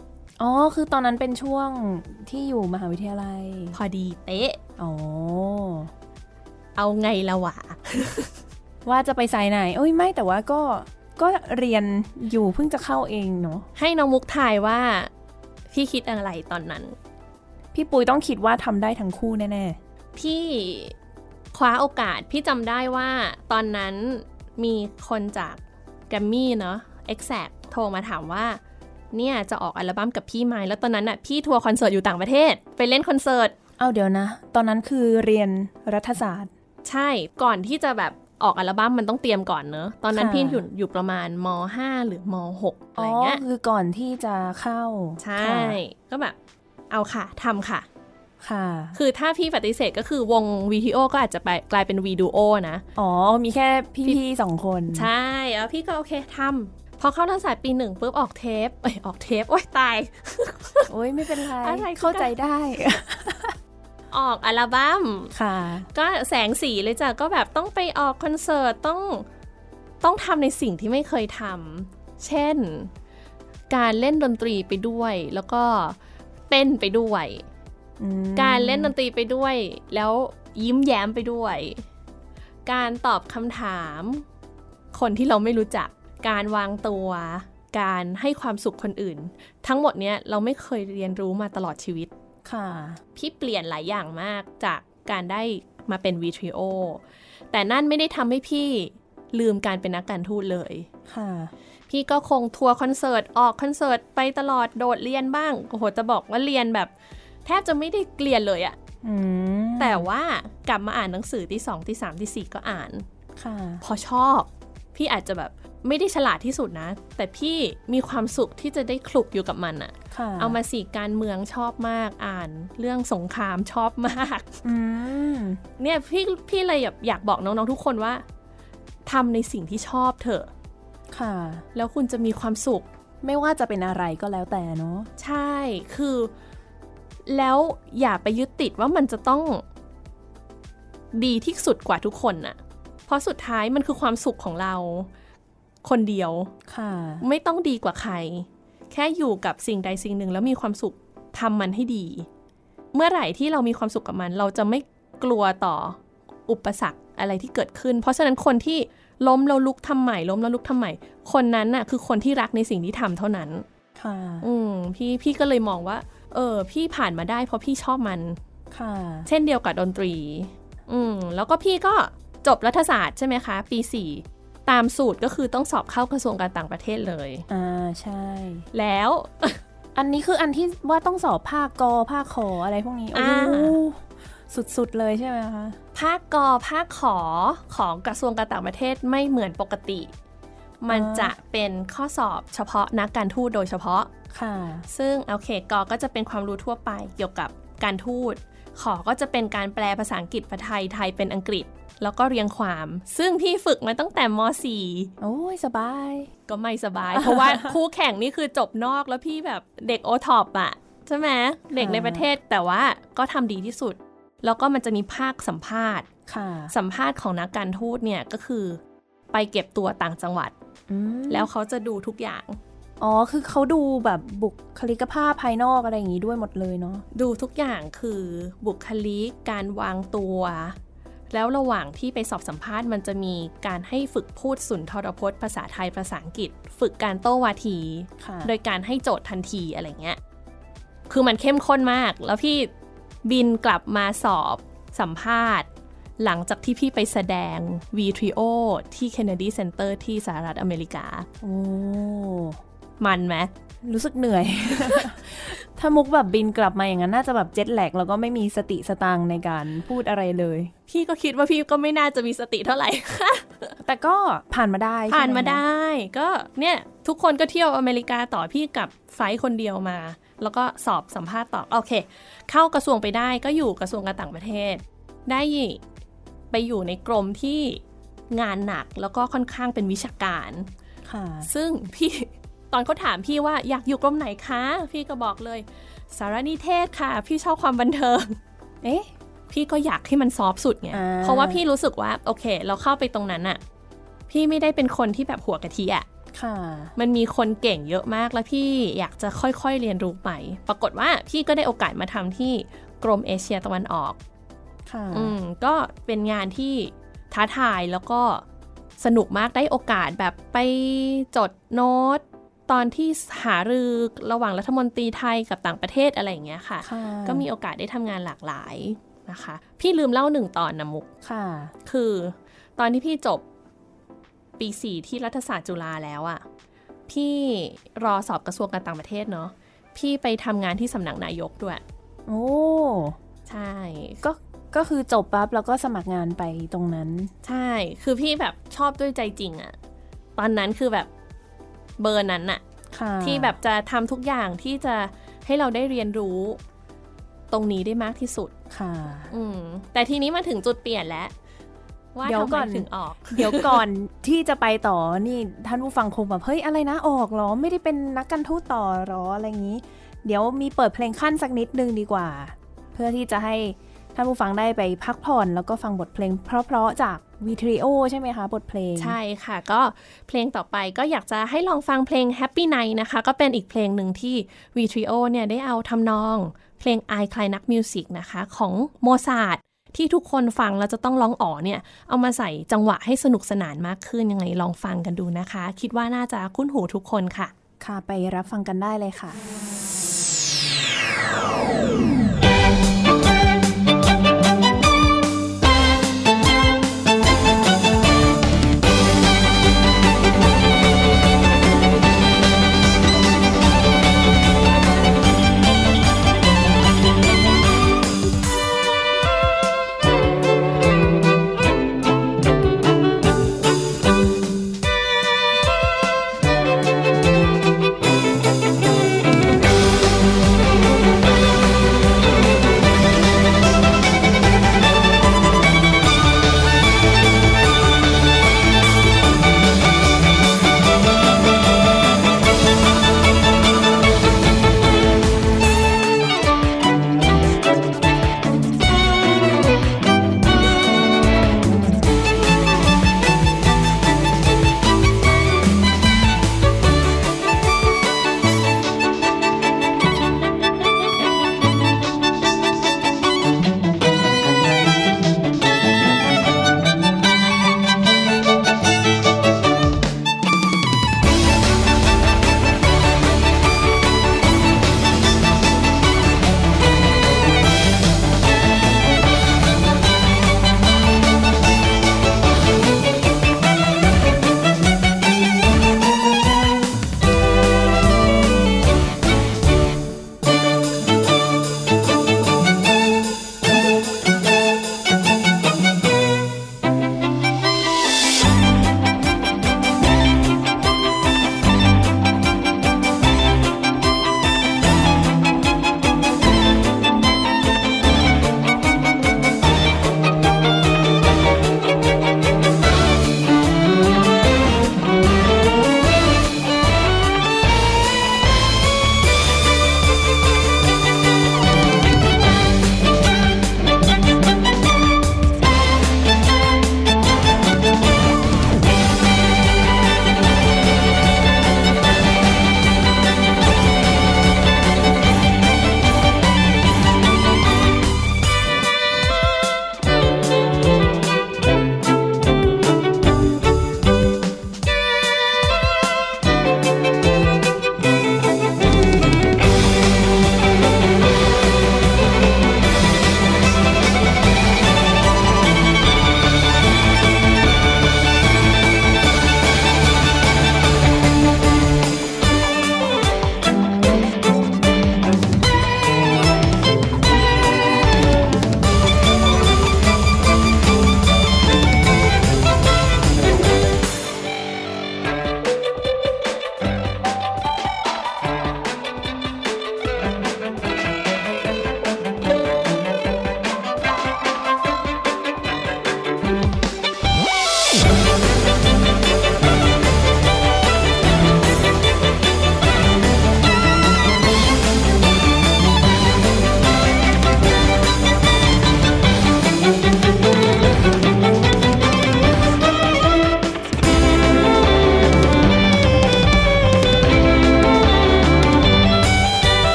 อ๋อคือตอนนั้นเป็นช่วงที่อยู่มหาวิทยาลัยพอดีเป๊ะอ๋อเอาไงละวะ ว่าจะไปสายไหนโอ้ยไม่แต่ว่าก็ก็เรียนอยู่เพิ่งจะเข้าเองเนาะให้น้องมุกถ่ายว่าพี่คิดอะไรตอนนั้นพี่ปุยต้องคิดว่าทำได้ทั้งคู่แน่ๆพี่คว้าโอกาสพี่จำได้ว่าตอนนั้นมีคนจากแกรมมี่เนาะ Exact โทรมาถามว่าเนี่ยจะออกอัลบั้มกับพี่ไหมแล้วตอนนั้นอ่ะพี่ทัวร์คอนเสิร์ตอยู่ต่างประเทศไปเล่นคอนเสิร์ตเอาเดี๋ยวนะตอนนั้นคือเรียนรัฐศาสตร์ใช่ก่อนที่จะแบบออกอัลบั้มมันต้องเตรียมก่อนเนอะตอนนั้นพี่อยู่อยู่ประมาณมอห้าหรือมอหกอะไรเงี้ยคือก่อนที่จะเข้าใช่ก็แบบเอาค่ะทำค่ะค่ะคือถ้าพี่ปฏิเสธก็คือวง Vietrio ก็อาจจะไปกลายเป็น V Duo นะอ๋อมีแค่พี่ๆสองคนใช่แล้วพี่ก็โอเคทำพอเข้ารัฐศาสตร์ปีหนึ่งปุ๊บออกเทปเอ้ยออกเทปโอ๊ยตายโอ๊ยไม่เป็นไรอะไรเข้าใจได้ ออกอัลบั้มค่ะก็แสงสีเลยจ้ะก็แบบต้องไปออกคอนเสิร์ตต้องต้องทำในสิ่งที่ไม่เคยทำเช่นการเล่นดนตรีไปด้วยแล้วก็เต้นไปด้วยการเล่นดนตรีไปด้วยแล้วยิ้มแย้มไปด้วยการตอบคำถามคนที่เราไม่รู้จักการวางตัวการให้ความสุขคนอื่นทั้งหมดเนี้ยเราไม่เคยเรียนรู้มาตลอดชีวิตค่ะพี่เปลี่ยนหลายอย่างมากจากการได้มาเป็น V Trio แต่นั่นไม่ได้ทำให้พี่ลืมการเป็นนักการทูตเลยค่ะพี่ก็คงทัวร์คอนเสิร์ตออกคอนเสิร์ตไปตลอดโดดเรียนบ้างโอ้โหจะบอกว่าเรียนแบบแทบจะไม่ได้เรียนเลยอะแต่ว่ากลับมาอ่านหนังสือที่สองที่สามที่สี่ก็อ่านค่ะพอชอบพี่อาจจะแบบไม่ได้ฉลาดที่สุดนะแต่พี่มีความสุขที่จะได้คลุกอยู่กับมันอะเอามาสิการเมืองชอบมากอ่านเรื่องสงครามชอบมากเนี่ยพี่พี่เลยอยากบอกน้องๆทุกคนว่าทำในสิ่งที่ชอบเถอะค่ะแล้วคุณจะมีความสุขไม่ว่าจะเป็นอะไรก็แล้วแต่เนาะใช่คือแล้วอย่าไปยึดติดว่ามันจะต้องดีที่สุดกว่าทุกคนอะเพราะสุดท้ายมันคือความสุขของเราคนเดียวค่ะไม่ต้องดีกว่าใครแค่อยู่กับสิ่งใดสิ่งหนึ่งแล้วมีความสุขทำมันให้ดีเมื่อไหร่ที่เรามีความสุขกับมันเราจะไม่กลัวต่ออุปสรรคอะไรที่เกิดขึ้นเพราะฉะนั้นคนที่ล้มแล้วลุกทำใหม่ล้มแล้วลุกทำใหม่คนนั้นน่ะคือคนที่รักในสิ่งที่ทำเท่านั้นค่ะอืมพี่พี่ก็เลยมองว่าเออพี่ผ่านมาได้เพราะพี่ชอบมันค่ะเช่นเดียวกับดนตรีอืมแล้วก็พี่ก็จบรัฐศาสตร์ใช่ไหมคะปีสี่ตามสูตรก็คือต้องสอบเข้ากระทรวงการต่างประเทศเลยอ่าใช่แล้วอันนี้คืออันที่ว่าต้องสอบภาคกภาคขอะไรพวกนี้โอ้สุดๆเลยใช่ไหมคะ ภาคกอภาคขอของกระทรวงการต่างประเทศไม่เหมือนปกติมันจะเป็นข้อสอบเฉพาะนักการทูตโดยเฉพาะค่ะซึ่งโอเคกอก็จะเป็นความรู้ทั่วไปเกี่ยวกับการทูตขอก็จะเป็นการแปลภาษาอังกฤษเป็นไทยไทยเป็นอังกฤษแล้วก็เรียงความซึ่งพี่ฝึกมาตั้งแต่มอสี่โอ้ยสบายก็ไม่สบาย เพราะว่าคู่แข่งนี่คือจบนอกแล้วพี่แบบเด็กโอท็อปอะใช่ไหม เด็กในประเทศแต่ว่าก็ทำดีที่สุดแล้วก็มันจะมีภาคสัมภาษณ์สัมภาษณ์ของนักการทูตเนี่ยก็คือไปเก็บตัวต่างจังหวัดแล้วเขาจะดูทุกอย่างอ๋อคือเขาดูแบบบุคลิกภาพภายนอกอะไรอย่างงี้ด้วยหมดเลยเนาะดูทุกอย่างคือบุคลิกการวางตัวแล้วระหว่างที่ไปสอบสัมภาษณ์มันจะมีการให้ฝึกพูดสุนทรพจน์ภาษาไทยภาษาอังกฤษฝึกการโต้วาทีโดยการให้โจทย์ทันทีอะไรเงี้ยคือมันเข้มข้นมากแล้วพี่บินกลับมาสอบสัมภาษณ์หลังจากที่พี่ไปแสดง V Trio ที่ Kennedy Center ที่สหรัฐอเมริกาโอ้มันไหมรู้สึกเหนื่อย ถ้ามุกแบบบินกลับมาอย่างนั้นน่าจะแบบเจ็ตแลกแล้วก็ไม่มีสติสตางค์ในการพูดอะไรเลยพี่ก็คิดว่าพี่ก็ไม่น่าจะมีสติเท่าไหร่ แต่ก็ผ่านมาได้ผ่านมาได้ก็เนี่ยทุกคนก็เที่ยวอเมริกาต่อพี่กับไฟล์คนเดียวมาแล้วก็สอบสัมภาษณ์ต่อโอเคเข้ากระทรวงไปได้ก็อยู่กระทรวงการต่างประเทศได้ไปอยู่ในกรมที่งานหนักแล้วก็ค่อนข้างเป็นวิชาการค่ะซึ่งพี่ตอนเขาถามพี่ว่าอยากอยู่กรมไหนคะพี่ก็บอกเลยสารนิเทศค่ะพี่ชอบความบันเทิงเอ๊ะพี่ก็อยากให้มันซอฟสุดไงเพราะว่าพี่รู้สึกว่าโอเคเราเข้าไปตรงนั้นอะพี่ไม่ได้เป็นคนที่แบบหัวกะทิอะมันมีคนเก่งเยอะมากแล้วพี่อยากจะค่อยๆเรียนรู้ไปปรากฏว่าพี่ก็ได้โอกาสมาทำที่กรมเอเชียตะวันออกอืมก็เป็นงานที่ท้าทายแล้วก็สนุกมากได้โอกาสแบบไปจดโน้ตตอนที่หารือระหว่างรัฐมนตรีไทยกับต่างประเทศอะไรอย่างเงี้ยค่ะก็มีโอกาสได้ทำงานหลากหลายนะคะพี่ลืมเล่าหนึ่งตอนนะมุกค่ะคือตอนที่พี่จบปีสี่ที่รัฐศาสตร์จุฬาแล้วอ่ะพี่รอสอบกระทรวงการต่างประเทศเนาะพี่ไปทำงานที่สำนักนายกด้วยโอ้ใช่ก็ก็คือจบปั๊บแล้วก็สมัครงานไปตรงนั้นใช่คือพี่แบบชอบด้วยใจจริงอะตอนนั้นคือแบบเบอร์นั้นอะที่แบบจะทำทุกอย่างที่จะให้เราได้เรียนรู้ตรงนี้ได้มากที่สุดค่ะอืมแต่ทีนี้มาถึงจุดเปลี่ยนแล้วว่าเดี๋ยวก่อนถึงออกเดี๋ยวก่อน ที่จะไปต่อนี่ท่านผู้ฟังคงแบบเฮ้ยอะไรนะออกหรอไม่ได้เป็นนักการทูตต่อหรออะไรอย่างนี้เดี๋ยวมีเปิดเพลงขั้นสักนิดนึงดีกว่าเพื่อที่จะให้ท่านผู้ฟังได้ไปพักผ่อนแล้วก็ฟังบทเพลงเพราะๆจาก Vietrio ใช่ไหมคะบทเพลงใช่ค่ะก็เพลงต่อไปก็อยากจะให้ลองฟังเพลง Happy Night นะคะก็เป็นอีกเพลงหนึ่งที่ Vietrio เนี่ยได้เอาทำนองเพลง I Cry Nut Music นะคะของโมซาร์ทที่ทุกคนฟังแล้วจะต้องร้องอ๋อเนี่ยเอามาใส่จังหวะให้สนุกสนานมากขึ้นยังไงลองฟังกันดูนะคะคิดว่าน่าจะคุ้นหูทุกคนค่ะค่ะไปรับฟังกันได้เลยค่ะ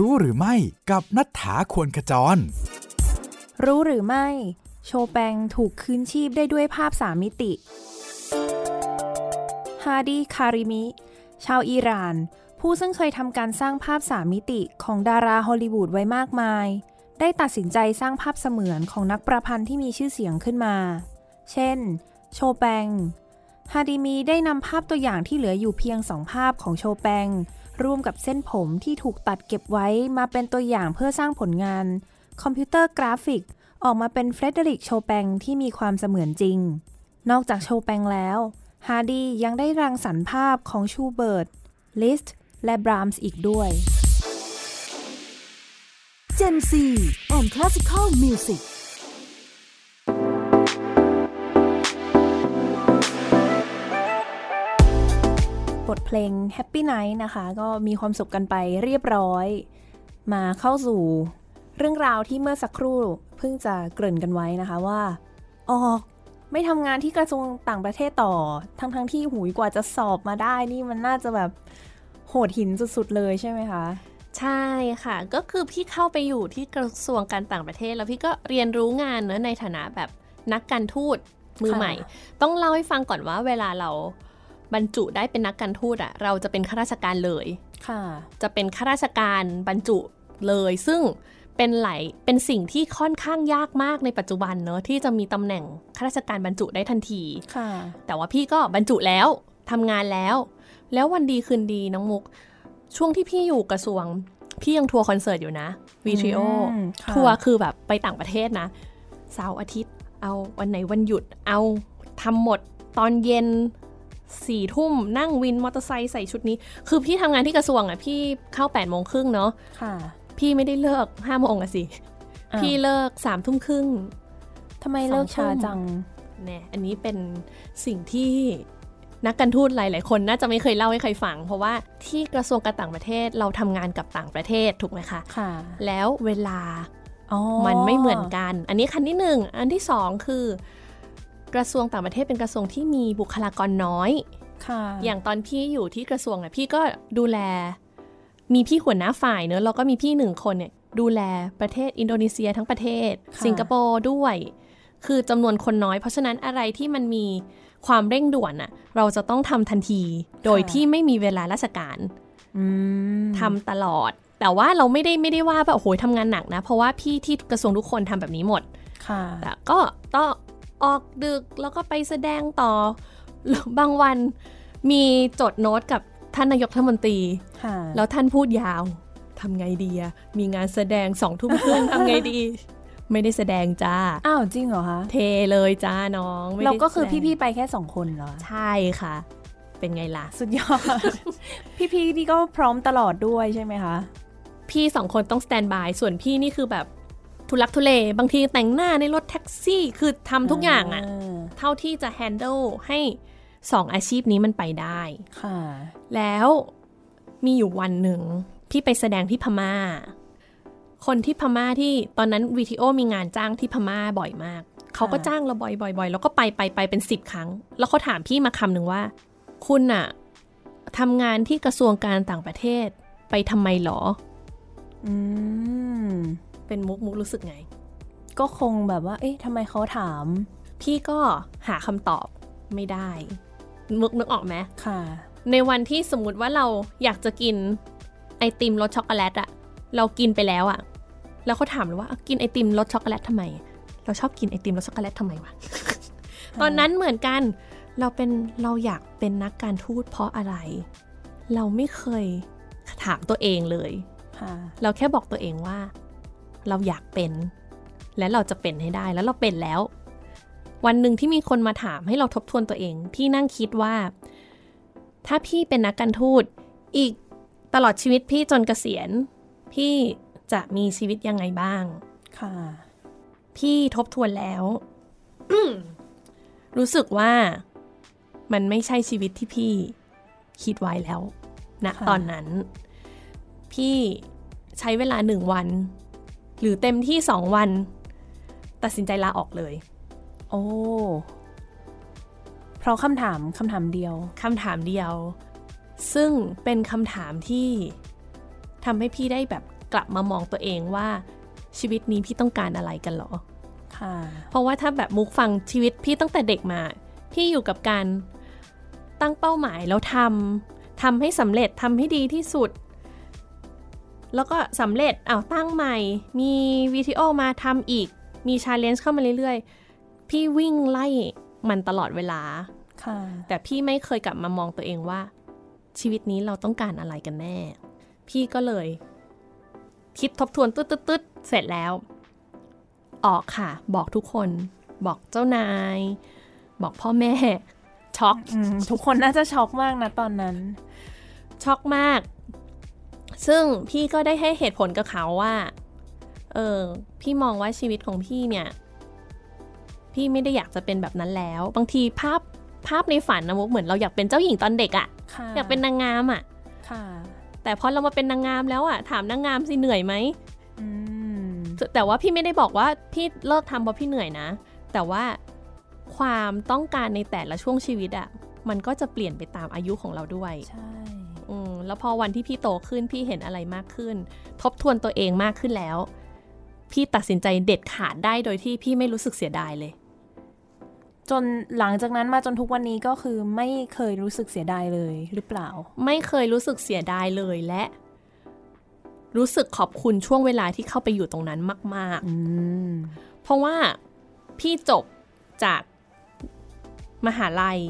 รู้หรือไม่กับณัฐฐา ควรขจรรู้หรือไม่โชแปงถูกคืนชีพได้ด้วยภาพสามมิติฮาดี คาริมิชาวอิหร่านผู้ซึ่งเคยทำการสร้างภาพสามมิติของดาราฮอลลีวูดไว้มากมายได้ตัดสินใจสร้างภาพเสมือนของนักประพันธ์ที่มีชื่อเสียงขึ้นมาเช่นโชแปงฮาดีมีได้นำภาพตัวอย่างที่เหลืออยู่เพียงสองภาพของโชแปงร่วมกับเส้นผมที่ถูกตัดเก็บไว้มาเป็นตัวอย่างเพื่อสร้างผลงานคอมพิวเตอร์กราฟิกออกมาเป็นเฟรเดริกโชแปงที่มีความเสมือนจริงนอกจากโชแปงแล้วฮาร์ดียังได้รังสรรค์ภาพของชูเบิร์ตลิสต์และบรามส์อีกด้วย Gen โฟร์ and Classical Musicบทเพลง Happy Night นะคะก็มีความสุขกันไปเรียบร้อยมาเข้าสู่เรื่องราวที่เมื่อสักครู่เพิ่งจะเกริ่นกันไว้นะคะว่าออกไม่ทำงานที่กระทรวงต่างประเทศต่อทั้งทั้งที่หูยกว่าจะสอบมาได้นี่มันน่าจะแบบโหดหินสุดๆเลยใช่ไหมคะใช่ค่ะก็คือพี่เข้าไปอยู่ที่กระทรวงการต่างประเทศแล้วพี่ก็เรียนรู้งานเนอะในฐานะแบบนักการทูตมือใหม่ต้องเล่าให้ฟังก่อนว่าเวลาเราบรรจุได้เป็นนักการทูตอ่ะเราจะเป็นข้าราชการเลยค่ะจะเป็นข้าราชการบรรจุเลยซึ่งเป็นหลายเป็นสิ่งที่ค่อนข้างยากมากในปัจจุบันเนอะที่จะมีตำแหน่งข้าราชการบรรจุได้ทันทีค่ะแต่ว่าพี่ก็บรรจุแล้วทำงานแล้วแล้ววันดีคืนดีน้องมุกช่วงที่พี่อยู่กระทรวงพี่ยังทัวร์คอนเสิร์ตอยู่นะ วี ทรีโอ ทัวร์คือแบบไปต่างประเทศนะเสาร์อาทิตย์เอาวันไหนวันหยุดเอาทำหมดตอนเย็นสี่ทุ่มนั่งวินมอเตอร์ไซค์ใส่ชุดนี้คือพี่ทำงานที่กระทรวงอ่ะพี่เข้าแปดโมงครึ่งเนาะพี่ไม่ได้เลิกห้าโมงอ่ะสิพี่เลิกสามทุ่มครึ่งทำไมเลิกช้าจังเนี่ยอันนี้เป็นสิ่งที่นักการทูตหลายๆคนน่าจะไม่เคยเล่าให้ใครฟังเพราะว่าที่กระทรวงการต่างประเทศเราทำงานกับต่างประเทศถูกไหมคะค่ะแล้วเวลามันไม่เหมือนกันอันนี้ขั้นที่หนึ่งอันที่สองคือกระทรวงต่างประเทศเป็นกระทรวงที่มีบุคลากรน้อยค่ะอย่างตอนพี่อยู่ที่กระทรวงอ่ะพี่ก็ดูแลมีพี่หัวหน้าฝ่ายเนอะแล้วก็มีพี่หนึ่งคนเนี่ยดูแลประเทศอินโดนีเซียทั้งประเทศสิงคโปร์ด้วยคือจำนวนคนน้อยเพราะฉะนั้นอะไรที่มันมีความเร่งด่วนอ่ะเราจะต้องทำทันทีโดยที่ไม่มีเวลาราชการทำตลอดแต่ว่าเราไม่ได้ไม่ได้ว่าแบบโอ้โหทำงานหนักนะเพราะว่าพี่ที่กระทรวงทุกคนทำแบบนี้หมดแต่ก็ต้องออกดึกแล้วก็ไปแสดงต่อบางวันมีจดโน้ตกับท่านนายกรัฐมนตรีแล้วท่านพูดยาวทำไงดีอะมีงานแสดงสองทุ่มครึ่งทำไงดีไม่ได้แสดงจ้าอ้าวจริงเหรอคะเทเลยจ้าน้องเราก็คือพี่ๆไปแค่สองคนเหรอใช่ค่ะเป็นไงล่ะสุดยอด พี่ๆนี่ก็พร้อมตลอดด้วยใช่ไหมคะพี่สองคนต้องสแตนบายส่วนพี่นี่คือแบบทุลักทุเลบางทีแต่งหน้าในรถแท็กซี่คือทำทุกอย่างอะเท่าที่จะแฮนเดิลให้สองอาชีพนี้มันไปได้ค่ะแล้วมีอยู่วันหนึ่งพี่ไปแสดงที่พม่าคนที่พม่าที่ตอนนั้น วี ที โอ มีงานจ้างที่พม่าบ่อยมากเขาก็จ้างเราบ่อยๆๆแล้วก็ไปไปไปเป็นสิบครั้งแล้วเขาถามพี่มาคำหนึ่งว่าคุณน่ะทำงานที่กระทรวงการต่างประเทศไปทำไมหรออืมเป็นมุกมุกรู้สึกไงก็คงแบบว่าเอ๊ะทำไมเขาถามพี่ก็หาคำตอบไม่ได้มุกนึกออกไหมค่ะในวันที่สมมติว่าเราอยากจะกินไอติมรสช็อกโกแลตอะเรากินไปแล้วอะแล้วเขาถามเลยว่ากินไอติมรสช็อกโกแลตทำไมเราชอบกินไอติมรสช็อกโกแลตทำไมวะ ตอนนั้นเหมือนกันเราเป็นเราอยากเป็นนักการทูตเพราะอะไรเราไม่เคยถามตัวเองเลยเราแค่บอกตัวเองว่าเราอยากเป็นและเราจะเป็นให้ได้แล้วเราเป็นแล้ววันหนึ่งที่มีคนมาถามให้เราทบทวนตัวเองพี่นั่งคิดว่าถ้าพี่เป็นนักการทูตอีกตลอดชีวิตพี่จนเกษียณพี่จะมีชีวิตยังไงบ้างค่ะพี่ทบทวนแล้ว รู้สึกว่ามันไม่ใช่ชีวิตที่พี่คิดไว้แล้วนะตอนนั้นพี่ใช้เวลาหนึ่งวันหรือเต็มที่สองวันตัดสินใจลาออกเลยโอ้เพราะคำถามคำถามเดียวคำถามเดียวซึ่งเป็นคำถามที่ทำให้พี่ได้แบบ กลับมามองตัวเองว่าชีวิตนี้พี่ต้องการอะไรกันหรอค่ะเพราะว่าถ้าแบบมุกฟังชีวิตพี่ตั้งแต่เด็กมาพี่อยู่กับการตั้งเป้าหมายแล้วทำทำให้สำเร็จทำให้ดีที่สุดแล้วก็สำเร็จอ้าวตั้งใหม่มีวิดีโอมาทำอีกมี challenge เข้ามาเรื่อยๆพี่วิ่งไล่มันตลอดเวลาค่ะแต่พี่ไม่เคยกลับมามองตัวเองว่าชีวิตนี้เราต้องการอะไรกันแน่พี่ก็เลยคิดทบทวนตึ๊ดๆเสร็จแล้วออกค่ะบอกทุกคนบอกเจ้านายบอกพ่อแม่ช็อกทุกคนน่าจะช็อกมากนะตอนนั้นช็อกมากซึ่งพี่ก็ได้ให้เหตุผลกับเขาว่าเออพี่มองว่าชีวิตของพี่เนี่ยพี่ไม่ได้อยากจะเป็นแบบนั้นแล้วบางทีภาพภาพในฝันนะมุกเหมือนเราอยากเป็นเจ้าหญิงตอนเด็กอะอยากเป็นนางงามอะแต่พอเรามาเป็นนางงามแล้วอะถามนางงามสิเหนื่อยไหมแต่ว่าพี่ไม่ได้บอกว่าพี่เลิกทำเพราะพี่เหนื่อยนะแต่ว่าความต้องการในแต่ละช่วงชีวิตอะมันก็จะเปลี่ยนไปตามอายุของเราด้วยใช่แล้วพอวันที่พี่โตขึ้นพี่เห็นอะไรมากขึ้นทบทวนตัวเองมากขึ้นแล้วพี่ตัดสินใจเด็ดขาดได้โดยที่พี่ไม่รู้สึกเสียดายเลยจนหลังจากนั้นมาจนทุกวันนี้ก็คือไม่เคยรู้สึกเสียดายเลยหรือเปล่าไม่เคยรู้สึกเสียดายเลยและรู้สึกขอบคุณช่วงเวลาที่เข้าไปอยู่ตรงนั้นมากๆเพราะว่าพี่จบจากมหาลัย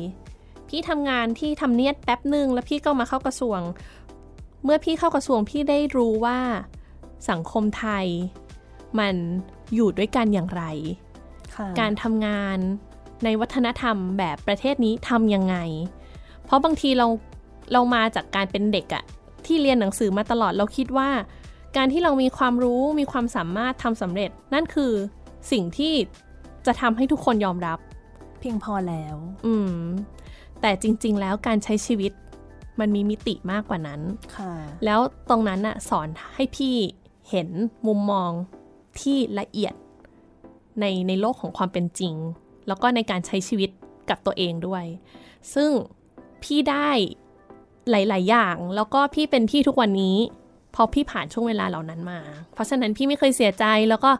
พี่ทำงานที่ทำเนียดแป๊บนึงแล้วพี่ก็มาเข้ากระทรวงเมื่อพี่เข้ากระทรวงพี่ได้รู้ว่าสังคมไทยมันอยู่ด้วยกันอย่างไรการทำงานในวัฒนธรรมแบบประเทศนี้ทำยังไงเพราะบางทีเราเรามาจากการเป็นเด็กอะที่เรียนหนังสือมาตลอดเราคิดว่าการที่เรามีความรู้มีความสามารถทำสำเร็จนั่นคือสิ่งที่จะทำให้ทุกคนยอมรับเพียงพอแล้วอืมแต่จริงๆแล้วการใช้ชีวิตมันมีมิติมากกว่านั้นแล้วตรงนั้นน่ะสอนให้พี่เห็นมุมมองที่ละเอียดในในโลกของความเป็นจริงแล้วก็ในการใช้ชีวิตกับตัวเองด้วยซึ่งพี่ได้หลายๆอย่างแล้วก็พี่เป็นพี่ทุกวันนี้เพราะพี่ผ่านช่วงเวลาเหล่านั้นมาเพราะฉะนั้นพี่ไม่เคยเสียใจแล้วก็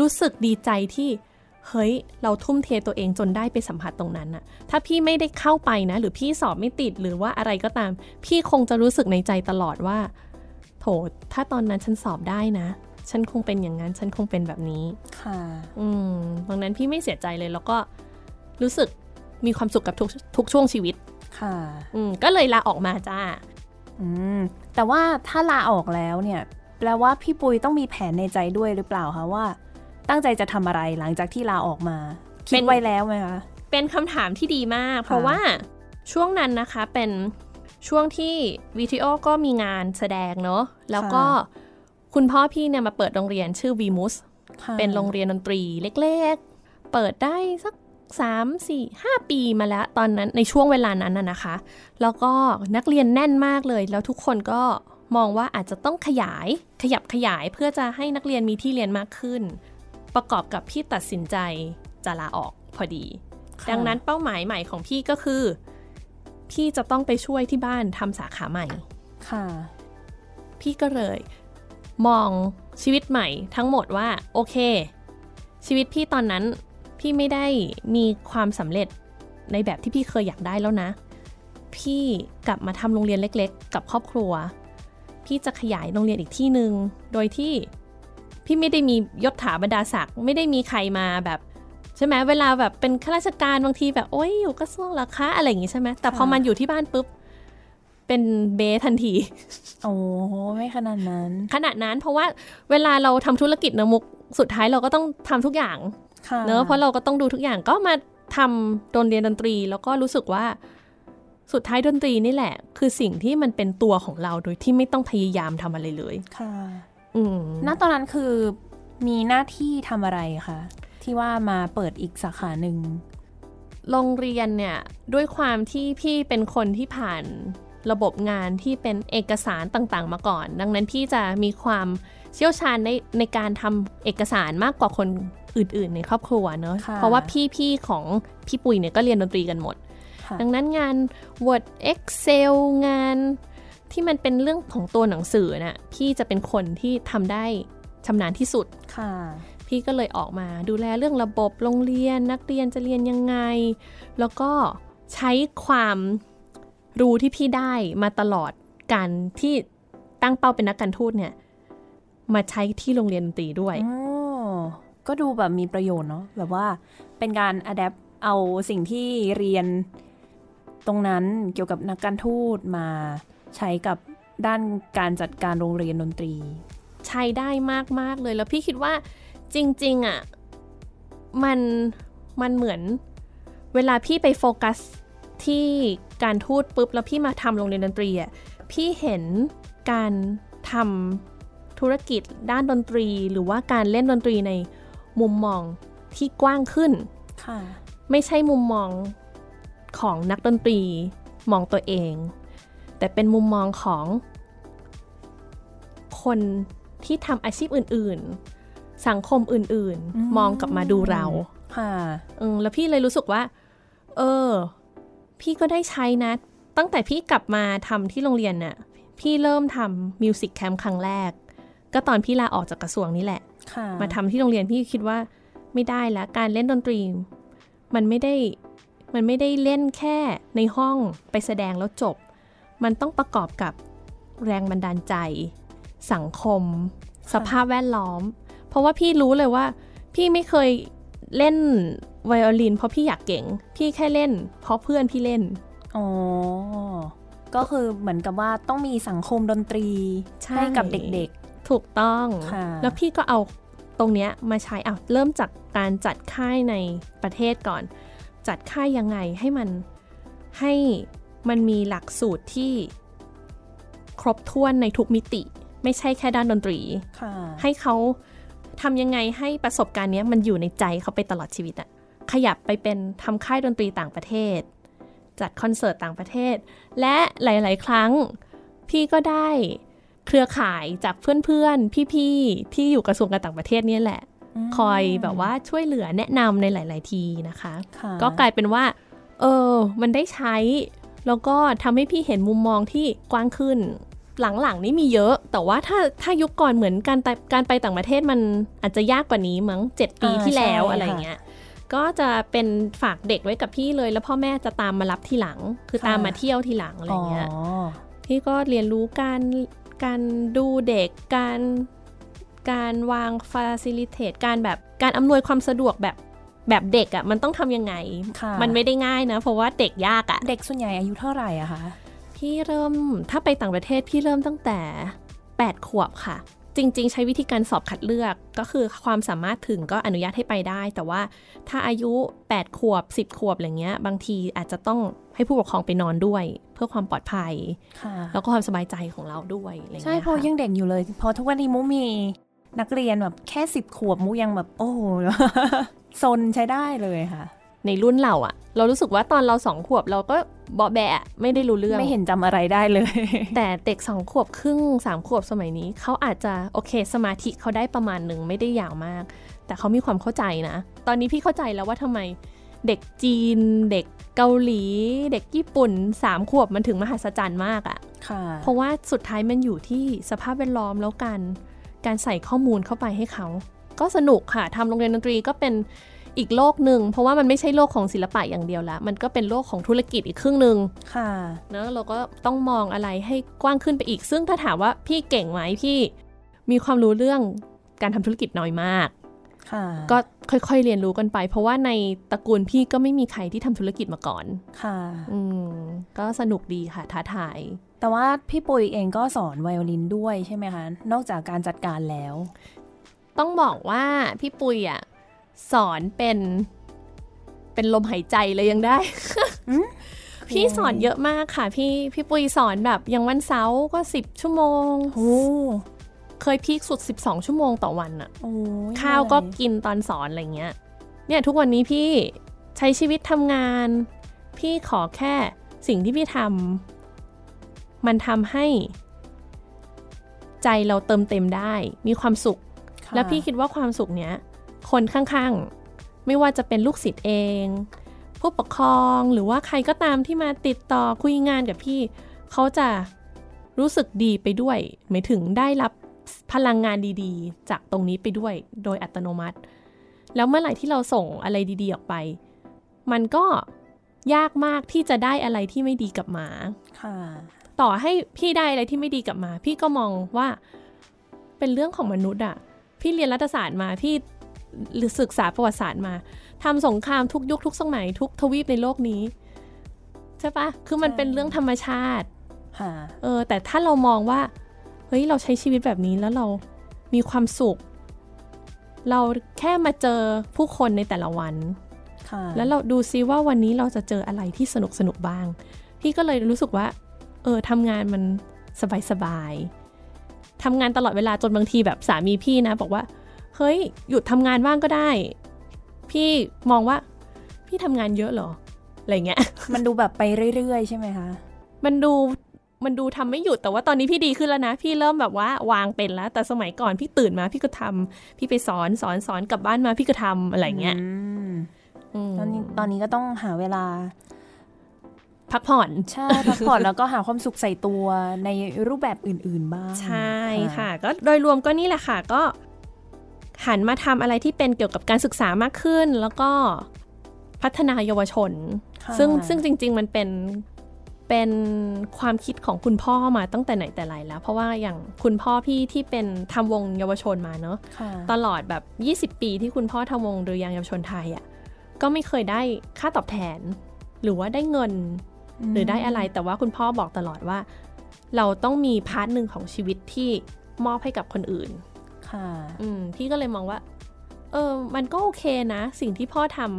รู้สึกดีใจที่เฮ้ยเราทุ่มเทตัวเองจนได้ไปสัมผัสตรงนั้นน่ะถ้าพี่ไม่ได้เข้าไปนะหรือพี่สอบไม่ติดหรือว่าอะไรก็ตามพี่คงจะรู้สึกในใจตลอดว่าโถถ้าตอนนั้นฉันสอบได้นะฉันคงเป็นอย่างนั้นฉันคงเป็นแบบนี้ค่ะอืมดังนั้นพี่ไม่เสียใจเลยแล้วก็รู้สึกมีความสุขกับทุกทุกช่วงชีวิตค่ะอืมก็เลยลาออกมาจ้าอืมแต่ว่าถ้าลาออกแล้วเนี่ยแปลว่าพี่ปุยต้องมีแผนในใจด้วยหรือเปล่าคะว่าตั้งใจจะทำอะไรหลังจากที่ลาออกมาคิดไว้แล้วไหมคะเป็นคำถามที่ดีมากเพราะว่าช่วงนั้นนะคะเป็นช่วงที่Vietrioก็มีงานแสดงเนาะแล้วก็คุณพ่อพี่เนี่ยมาเปิดโรงเรียนชื่อวีมุสเป็นโรงเรียนดนตรีเล็กๆเปิดได้สักสาม สี่ ห้าปีมาแล้วตอนนั้นในช่วงเวลานั้นนะนะคะแล้วก็นักเรียนแน่นมากเลยแล้วทุกคนก็มองว่าอาจจะต้องขยายขยับขยายเพื่อจะให้นักเรียนมีที่เรียนมากขึ้นประกอบกับพี่ตัดสินใจจะลาออกพอดีดังนั้นเป้าหมายใหม่ของพี่ก็คือพี่จะต้องไปช่วยที่บ้านทำสาขาใหม่ค่ะพี่ก็เลยมองชีวิตใหม่ทั้งหมดว่าโอเคชีวิตพี่ตอนนั้นพี่ไม่ได้มีความสำเร็จในแบบที่พี่เคยอยากได้แล้วนะพี่กลับมาทำโรงเรียนเล็กๆกับครอบครัวพี่จะขยายโรงเรียนอีกที่นึงโดยที่พี่ไม่ได้มียศถาบรรดาศักดิ์ไม่ได้มีใครมาแบบใช่ไหมเวลาแบบเป็นข้าราชการบางทีแบบโอ๊ยอยู่กระทรวงราคาอะไรอย่างงี้ใช่ไหมแต่พอมันอยู่ที่บ้านปุ๊บเป็นเบสทันทีโอ้ไม่ขนาดนั้นขนาดนั้นเพราะว่าเวลาเราทำธุรกิจนะมุกสุดท้ายเราก็ต้องทำทุกอย่างเนอะเพราะเราก็ต้องดูทุกอย่างก็มาทำโดนเรียนดนตรีแล้วก็รู้สึกว่าสุดท้ายดนตรีนี่แหละคือสิ่งที่มันเป็นตัวของเราโดยที่ไม่ต้องพยายามทำอะไรเลยค่ะณตอนนั้นคือมีหน้าที่ทำอะไรคะที่ว่ามาเปิดอีกสาขาหนึ่งโรงเรียนเนี่ยด้วยความที่พี่เป็นคนที่ผ่านระบบงานที่เป็นเอกสารต่างๆมาก่อนดังนั้นพี่จะมีความเชี่ยวชาญในในการทำเอกสารมากกว่าคนอื่นๆในครอบครัวเนอะเพราะว่าพี่ๆของพี่ปุ๋ยเนี่ยก็เรียนดนตรีกันหมดดังนั้นงาน Word Excel งาน ที่มันเป็นเรื่องของตัวหนังสือน่ะพี่จะเป็นคนที่ทำได้ชำนาญที่สุดค่ะพี่ก็เลยออกมาดูแลเรื่องระบบโรงเรียนนักเรียนจะเรียนยังไงแล้วก็ใช้ความรู้ที่พี่ได้มาตลอดการที่ตั้งเป้าเป็นนักการทูตเนี่ยมาใช้ที่โรงเรียนดนตรีด้วยอ๋อก็ดูแบบมีประโยชน์เนาะแบบว่าเป็นการอะแดปเอาสิ่งที่เรียนตรงนั้นเกี่ยวกับนักการทูตมาใช้กับด้านการจัดการโรงเรียนดนตรีใช้ได้มากๆเลยแล้วพี่คิดว่าจริงๆอ่ะมันมันเหมือนเวลาพี่ไปโฟกัสที่การทูตปุ๊บแล้วพี่มาทำโรงเรียนดนตรีอ่ะพี่เห็นการทำธุรกิจด้านดนตรีหรือว่าการเล่นดนตรีในมุมมองที่กว้างขึ้นค่ะไม่ใช่มุมมองของนักดนตรีมองตัวเองแต่เป็นมุมมองของคนที่ทำอาชีพอื่นๆสังคมอื่นๆมองกลับมาดูเราค่ะแล้วพี่เลยรู้สึกว่าเออพี่ก็ได้ใช้นะตั้งแต่พี่กลับมาทำที่โรงเรียนน่ะพี่เริ่มทำมิวสิกแคมป์ครั้งแรกก็ตอนพี่ลาออกจากกระทรวงนี่แหละมาทำที่โรงเรียนพี่คิดว่าไม่ได้ละการเล่นดนตรีมันไม่ได้มันไม่ได้เล่นแค่ในห้องไปแสดงแล้วจบมันต้องประกอบกับแรงบันดาลใจสังคมสภาพแวดล้อมเพราะว่าพี่รู้เลยว่าพี่ไม่เคยเล่นไวโอลินเพราะพี่อยากเก่งพี่แค่เล่นเพราะเพื่อนพี่เล่นอ๋อก็คือเหมือนกับว่าต้องมีสังคมดนตรีใช่กับเด็กๆถูกต้องแล้วพี่ก็เอาตรงเนี้ยมาใช้เอาเริ่มจากการจัดค่ายในประเทศก่อนจัดค่ายยังไงให้มันให้มันมีหลักสูตรที่ครบถ้วนในทุกมิติไม่ใช่แค่ด้านดนตรีให้เขาทำยังไงให้ประสบการณ์นี้มันอยู่ในใจเขาไปตลอดชีวิตอะขยับไปเป็นทำค่ายดนตรีต่างประเทศจัดคอนเสิร์ตต่างประเทศและหลายๆครั้งพี่ก็ได้เครือข่ายจากเพื่อนๆพี่ๆที่อยู่กระทรวงการต่างประเทศนี่แหละคอยแบบว่าช่วยเหลือแนะนำในหลายๆทีนะคะก็กลายเป็นว่าเออมันได้ใช้แล้วก็ทำให้พี่เห็นมุมมองที่กว้างขึ้นหลังๆนี่มีเยอะแต่ว่าถ้าถ้ายุคก่อนเหมือนการการไปต่างประเทศมันอาจจะยากกว่านี้มั้งเจ็ดปีที่แล้วอะไรเงี้ยก็จะเป็นฝากเด็กไว้กับพี่เลยแล้วพ่อแม่จะตามมารับทีหลังคือตามมาเที่ยวทีหลังอะไรเงี้ยพี่ก็เรียนรู้การการดูเด็กการการวาง facilitate การแบบการอำนวยความสะดวกแบบแบบเด็กอ่ะมันต้องทำยังไงมันไม่ได้ง่ายนะเพราะว่าเด็กยากอ่ะเด็กส่วนใหญ่อายุเท่าไหร่อะคะพี่เริ่มถ้าไปต่างประเทศพี่เริ่มตั้งแต่แปดขวบค่ะจริงๆใช้วิธีการสอบคัดเลือกก็คือความสามารถถึงก็อนุญาตให้ไปได้แต่ว่าถ้าอายุแปดขวบสิบขวบอะไรเงี้ยบางทีอาจจะต้องให้ผู้ปกครองไปนอนด้วยเพื่อความปลอดภัยแล้วก็ความสบายใจของเราด้วยอะไรเงี้ยใช่พอยังเด็กอยู่เลยพอทุกวันนี้มุมีนักเรียนแบบแค่สิบขวบมุยังแบบโอ้โหซนใช้ได้เลยค่ะในรุ่นเราอะเรารู้สึกว่าตอนเราสองขวบเราก็เบาะแบะไม่ได้รู้เรื่องไม่เห็นจำอะไรได้เลยแต่เด็กสองขวบครึ่งสามขวบสมัยนี้เขาอาจจะโอเคสมาธิเขาได้ประมาณหนึ่งไม่ได้ยาวมากแต่เขามีความเข้าใจนะตอนนี้พี่เข้าใจแล้วว่าทำไมเด็กจีนเด็กเกาหลีเด็กญี่ปุ่นสามขวบมันถึงมหัศจรรย์มากอะเพราะว่าสุดท้ายมันอยู่ที่สภาพแวดล้อมแล้วกันการใส่ข้อมูลเข้าไปให้เขาก็สนุกค่ะทำโรงเรียนดนตรีก็เป็นอีกโลกหนึ่งเพราะว่ามันไม่ใช่โลกของศิลปะอย่างเดียวละมันก็เป็นโลกของธุรกิจอีกครึ่งนึงค่ะเนอะเราก็ต้องมองอะไรให้กว้างขึ้นไปอีกซึ่งถ้าถามว่าพี่เก่งไหมพี่มีความรู้เรื่องการทำธุรกิจน้อยมากค่ะก็ค่อยๆเรียนรู้กันไปเพราะว่าในตระกูลพี่ก็ไม่มีใครที่ทำธุรกิจมาก่อนค่ะอืมก็สนุกดีค่ะท้าทายแต่ว่าพี่ปุยเองก็สอนไวโอลินด้วยใช่ไหมคะนอกจากการจัดการแล้วต้องบอกว่าพี่ปุยอ่ะสอนเป็นเป็นลมหายใจเลยยังได้ พี่สอนเยอะมากค่ะพี่พี่ปุยสอนแบบอย่างวันเสาร์ก็สิบชั่วโมงโอ้เคยพีคสุดสิบสองชั่วโมงต่อวันอะข้าวก็กินตอนสอนอะไรเงี้ยเนี่ยทุกวันนี้พี่ใช้ชีวิตทำงานพี่ขอแค่สิ่งที่พี่ทำมันทำให้ใจเราเติมเต็มได้มีความสุขและพี่คิดว่าความสุขเนี้ยคนข้างๆไม่ว่าจะเป็นลูกศิษย์เองผู้ปกครองหรือว่าใครก็ตามที่มาติดต่อคุยงานกับพี่เขาจะ รู้สึกดีไปด้วยหมายถึงได้รับพลังงานดีๆจากตรงนี้ไปด้วยโดยอัตโนมัติแล้วเมื่อไหร่ที่เราส่งอะไรดีๆออกไปมันก็ยากมากที่จะได้อะไรที่ไม่ดีกลับมาค่ะต่อให้พี่ได้อะไรที่ไม่ดีกลับมาพี่ก็มองว่าเป็นเรื่องของมนุษย์อะพี่เรียนรัฐศาสตร์มาพี่ศึกษาประวัติศาสตร์มาทำสงครามทุกยุคทุกสมัยทุกทวีปในโลกนี้ใช่ปะคือมันเป็นเรื่องธรรมชาติเออแต่ถ้าเรามองว่าเฮ้ยเราใช้ชีวิตแบบนี้แล้วเรามีความสุขเราแค่มาเจอผู้คนในแต่ละวันแล้วเราดูซิว่าวันนี้เราจะเจออะไรที่สนุกสนุกบ้างพี่ก็เลยรู้สึกว่าเออทำงานมันสบายๆทำงานตลอดเวลาจนบางทีแบบสามีพี่นะบอกว่าเฮ้ยหยุดทำงานบ้างก็ได้พี่มองว่าพี่ทำงานเยอะเหรออะไรเงี้ยมันดูแบบไปเรื่อยๆใช่ไหมคะมันดูมันดูทำไม่หยุดแต่ว่าตอนนี้พี่ดีขึ้นแล้วนะพี่เริ่มแบบว่าวางเป็นแล้วแต่สมัยก่อนพี่ตื่นมาพี่ก็ทำพี่ไปสอนสอนสอนกลับบ้านมาพี่ก็ทำอะไรเงี้ยตอนนี้ตอนนี้ก็ต้องหาเวลาพักผ่อนใช่พักผ่อน แล้วก็หาความสุขใส่ตัวในรูปแบบอื่นๆบ้างใช่ค่ะก็โดยรวมก็นี่แหละค่ะก็หันมาทำอะไรที่เป็นเกี่ยวกับการศึกษามากขึ้นแล้วก็พัฒนาเยาวชนซึ่งซึ่งจริงๆมันเป็นเป็นความคิดของคุณพ่อมาตั้งแต่ไหนแต่ไรแล้วเพราะว่าอย่างคุณพ่อพี่ที่เป็นทำวงเยาวชนมาเนอะตลอดแบบยี่สิบปีที่คุณพ่อทำวงดุริยางค์เยาวชนไทยอ่ะก็ไม่เคยได้ค่าตอบแทนหรือว่าได้เงินหรือได้อะไรแต่ว่าคุณพ่อบอกตลอดว่าเราต้องมีพาร์ทหนึ่งของชีวิตที่มอบให้กับคนอื่นค่ะอืมพี่ก็เลยมองว่าเออมันก็โอเคนะสิ่งที่พ่อทำ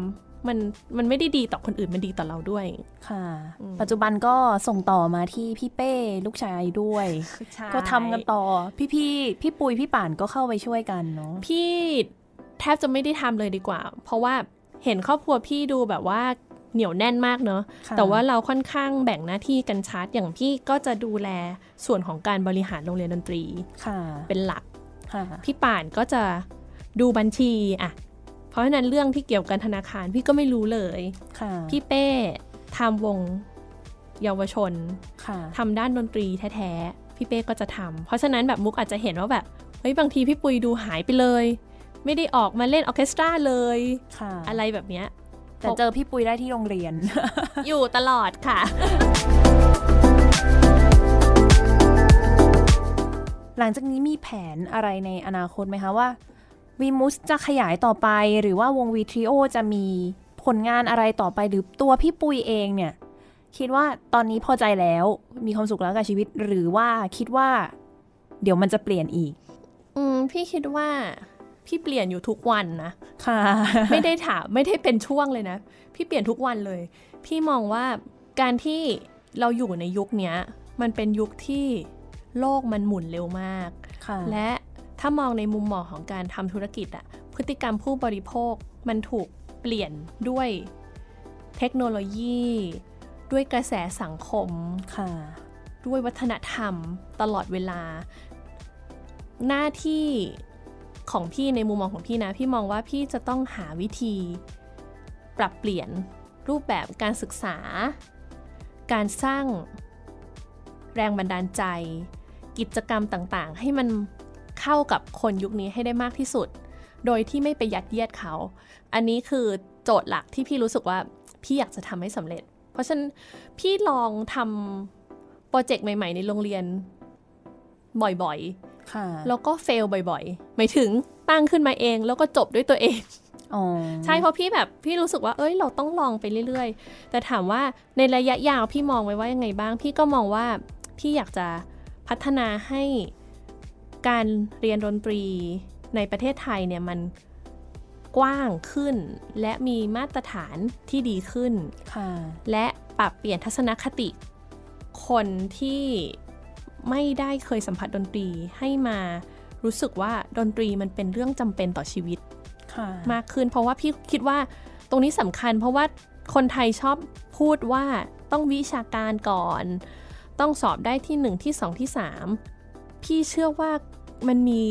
มันมันไม่ได้ดีต่อคนอื่นมันดีต่อเราด้วยค่ะปัจจุบันก็ส่งต่อมาที่พี่เป้ลูกชายด้วยก็ทำกันต่อพี่พี่พี่ปุยพี่ป่านก็เข้าไปช่วยกันเนาะพี่แทบจะไม่ได้ทำเลยดีกว่าเพราะว่าเห็นครอบครัวพี่ดูแบบว่าเหนียวแน่นมากเนอะแต่ว่าเราค่อนข้างแบ่งหน้าที่กันชัดอย่างพี่ก็จะดูแลส่วนของการบริหารโรงเรียนดนตรีเป็นหลักพี่ป่านก็จะดูบัญชีอะเพราะฉะนั้นเรื่องที่เกี่ยวกับธนาคารพี่ก็ไม่รู้เลยพี่เป้ทำวงเยาวชนทำด้านดนตรีแท้ๆพี่เป้ก็จะทำเพราะฉะนั้นแบบมุกอาจจะเห็นว่าแบบเฮ้ยบางทีพี่ปุยดูหายไปเลยไม่ได้ออกมาเล่นออเคสตราเลยอะไรแบบเนี้ยแต่เจอพี่ปุยได้ที่โรงเรียน อยู่ตลอดค่ะ หลังจากนี้มีแผนอะไรในอนาคตไหมคะว่าวีมุสจะขยายต่อไปหรือว่าวง V Trio จะมีผลงานอะไรต่อไปหรือตัวพี่ปุยเองเนี่ยคิดว่าตอนนี้พอใจแล้วมีความสุขแล้วกับชีวิตหรือว่าคิดว่าเดี๋ยวมันจะเปลี่ยนอีกอืมพี่คิดว่าพี่เปลี่ยนอยู่ทุกวันนะค่ะไม่ได้ถามไม่ได้เป็นช่วงเลยนะพี่เปลี่ยนทุกวันเลยพี่มองว่าการที่เราอยู่ในยุคนี้มันเป็นยุคที่โลกมันหมุนเร็วมากและถ้ามองในมุมมองของการทำธุรกิจอะพฤติกรรมผู้บริโภคมันถูกเปลี่ยนด้วยเทคโนโลยีด้วยกระแสสังคมด้วยวัฒนธรรมตลอดเวลาหน้าที่ของพี่ในมุมมองของพี่นะพี่มองว่าพี่จะต้องหาวิธีปรับเปลี่ยนรูปแบบการศึกษาการสร้างแรงบันดาลใจกิจกรรมต่างๆให้มันเข้ากับคนยุคนี้ให้ได้มากที่สุดโดยที่ไม่ไปยัดเยียดเขาอันนี้คือโจทย์หลักที่พี่รู้สึกว่าพี่อยากจะทำให้สำเร็จเพราะฉะนั้นพี่ลองทำโปรเจกต์ใหม่ๆในโรงเรียนบ่อยๆแล้วก็เฟลบ่อยๆหมายถึงตั้งขึ้นมาเองแล้วก็จบด้วยตัวเองอ๋อใช่เพราะพี่แบบพี่รู้สึกว่าเอ้ยเราต้องลองไปเรื่อยๆแต่ถามว่าในระยะยาวพี่มองไว้ว่ายังไงบ้างพี่ก็มองว่าพี่อยากจะพัฒนาให้การเรียนดนตรีในประเทศไทยเนี่ยมันกว้างขึ้นและมีมาตรฐานที่ดีขึ้นและปรับเปลี่ยนทัศนคติคนที่ไม่ได้เคยสัมผัสดนตรีให้มารู้สึกว่าดนตรีมันเป็นเรื่องจำเป็นต่อชีวิตมากขึ้นเพราะว่าพี่คิดว่าตรงนี้สำคัญเพราะว่าคนไทยชอบพูดว่าต้องวิชาการก่อนต้องสอบได้ที่หนึ่งที่สองที่สามพี่เชื่อว่ามันมี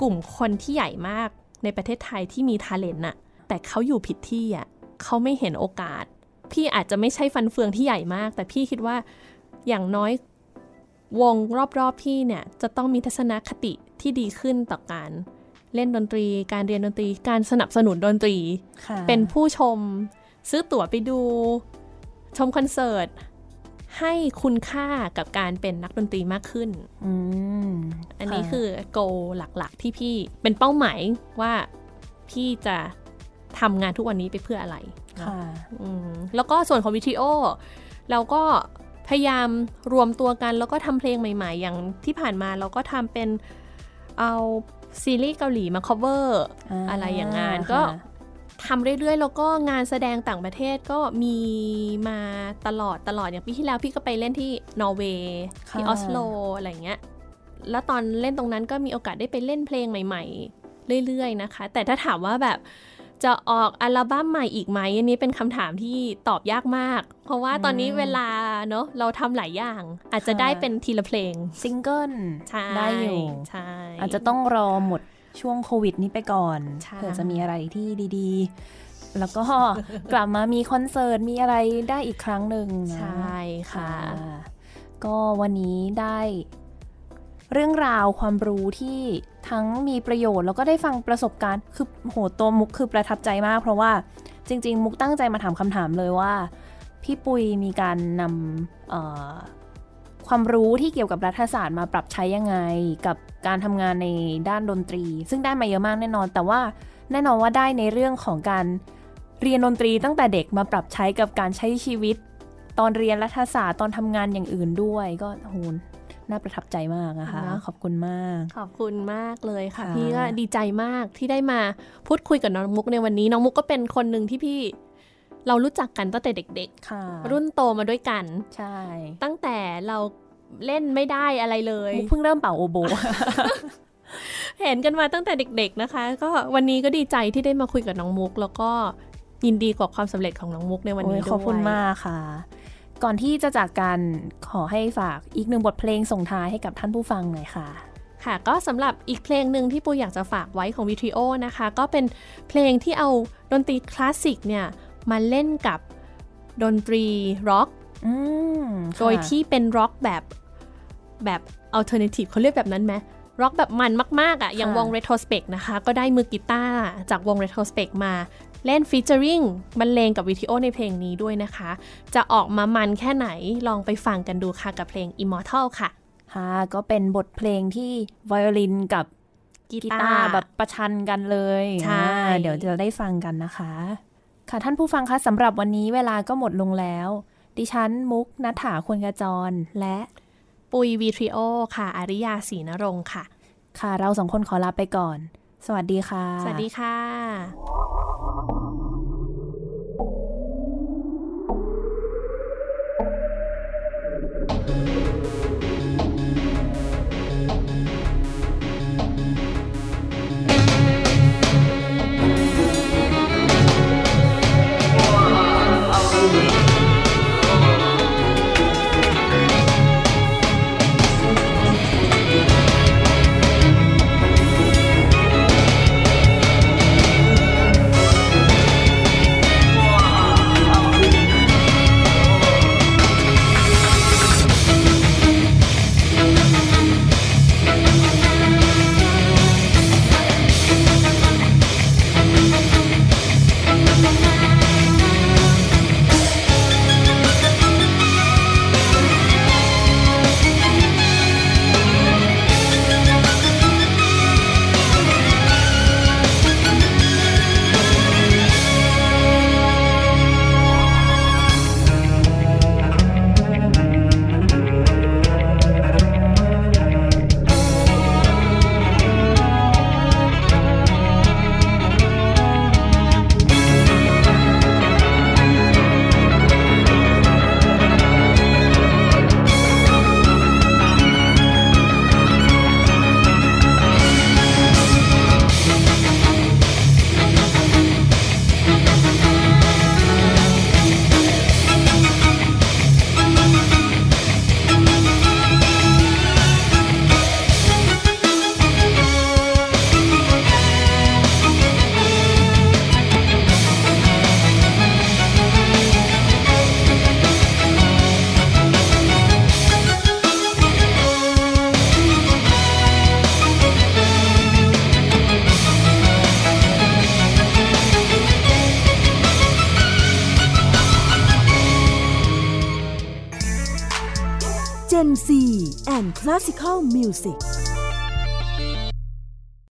กลุ่มคนที่ใหญ่มากในประเทศไทยที่มี talent น่ะแต่เขาอยู่ผิดที่อ่ะเขาไม่เห็นโอกาสพี่อาจจะไม่ใช่ฟันเฟืองที่ใหญ่มากแต่พี่คิดว่าอย่างน้อย วงรอบๆพี่เนี่ยจะต้องมีทัศนคติที่ดีขึ้นต่อการเล่นดนตรีการเรียนดนตรีการสนับสนุนดนตรีเป็นผู้ชมซื้อตั๋วไปดูชมคอนเสิร์ตให้คุณค่ากับการเป็นนักดนตรีมากขึ้น อืม อันนี้คือ goal หลักๆที่พี่เป็นเป้าหมายว่าพี่จะทำงานทุกวันนี้ไปเพื่ออะไรค่ะอืมแล้วก็ส่วนของ Vietrio เราก็พยายามรวมตัวกันแล้วก็ทำเพลงใหม่ๆอย่างที่ผ่านมาเราก็ทำเป็นเอาซีรีส์เกาหลีมา cover อ, อะไรอย่างงานก็ทำเรื่อยๆแล้วก็งานแสดงต่างประเทศก็มีมาตลอดตลอดอย่างปีที่แล้วพี่ก็ไปเล่นที่นอร์เวย์ที่ออสโลอะไรอย่างเงี้ยแล้วตอนเล่นตรงนั้นก็มีโอกาสได้ไปเล่นเพลงใหม่ๆเรื่อยๆนะคะแต่ถ้าถามว่าแบบจะออกอัลบั้มใหม่อีกไหมอันนี้เป็นคำถามที่ตอบยากมากเพราะว่าตอนนี้เวลาเนาะเราทำหลายอย่างอาจจะได้เป็นทีละเพลงซิงเกิลได้อยู่ใช่อาจจะต้องรอหมดช่วงโควิดนี้ไปก่อนเผื่อจะมีอะไรที่ดีๆแล้วก็ กลับมามีคอนเสิร์ตมีอะไรได้อีกครั้งหนึ่งใช่ค่ะก็วันนี้ได้เรื่องราวความรู้ที่ทั้งมีประโยชน์แล้วก็ได้ฟังประสบการณ์คือโหตัวมุกคือประทับใจมากเพราะว่าจริงๆมุกตั้งใจมาถามคำถามเลยว่าพี่ปุยมีการนำเอ่อความรู้ที่เกี่ยวกับรัฐศาสตร์มาปรับใช้ยังไงกับการทำงานในด้านดนตรีซึ่งได้มาเยอะมากแน่นอนแต่ว่าแน่นอนว่าได้ในเรื่องของการเรียนดนตรีตั้งแต่เด็กมาปรับใช้กับการใช้ชีวิตตอนเรียนรัฐศาสตร์ตอนทำงานอย่างอื่นด้วยก็โหน่าประทับใจมากนะคะนะขอบคุณมากขอบคุณมากเลยค่ะพี่ก็ดีใจมากที่ได้มาพูดคุยกับน้องมุกในวันนี้น้องมุกก็เป็นคนหนึ่งที่พี่เรารู้จักกันตั้งแต่เด็กๆรุ่นโตมาด้วยกันใช่ตั้งแต่เราเล่นไม่ได้อะไรเลยมุกเพิ่งเริ่มเป่าโอโบ เห็นกันมาตั้งแต่เด็กๆนะคะก็วันนี้ก็ดีใจที่ได้มาคุยกับน้องมุกแล้วก็ยินดีกับความสำเร็จของน้องมุกในวันนี้ด้วยขอบคุณมากค่ะก่อนที่จะจากกันขอให้ฝากอีกหนึ่งบทเพลงส่งท้ายให้กับท่านผู้ฟังหน่อยค่ะค่ะก็สำหรับอีกเพลงหนึ่งที่ปูอยากจะฝากไว้ของ Vietrio นะคะก็เป็นเพลงที่เอาดนตรีคลาสสิกเนี่ยมาเล่นกับดนตรีร็อกโดยที่เป็นร็อกแบบแบบอัลเทอร์เนทีฟเขาเรียกแบบนั้นไหมร็อกแบบมันมากๆอ่ะอย่างวง retrospect นะคะก็ได้มือกีตาร์จากวง retrospect มาเล่นฟีเจอริงบรรเลงกับ Vietrio ในเพลงนี้ด้วยนะคะจะออกมามันแค่ไหนลองไปฟังกันดูค่ะกับเพลง immortal ค่ะค่ะก็เป็นบทเพลงที่ไวโอลินกับกีตาร์แบบประชันกันเลยใช่เดี๋ยวจะได้ฟังกันนะคะค่ะท่านผู้ฟังคะสำหรับวันนี้เวลาก็หมดลงแล้วดิฉันมุกณัฐฐาควรกระจรและปุย Vietrio ค่ะอาริยาศรีณรงค์ค่ะค่ะเราสองคนขอลาไปก่อนสวัสดีค่ะสวัสดีค่ะ Gen โฟร์ and Classical Music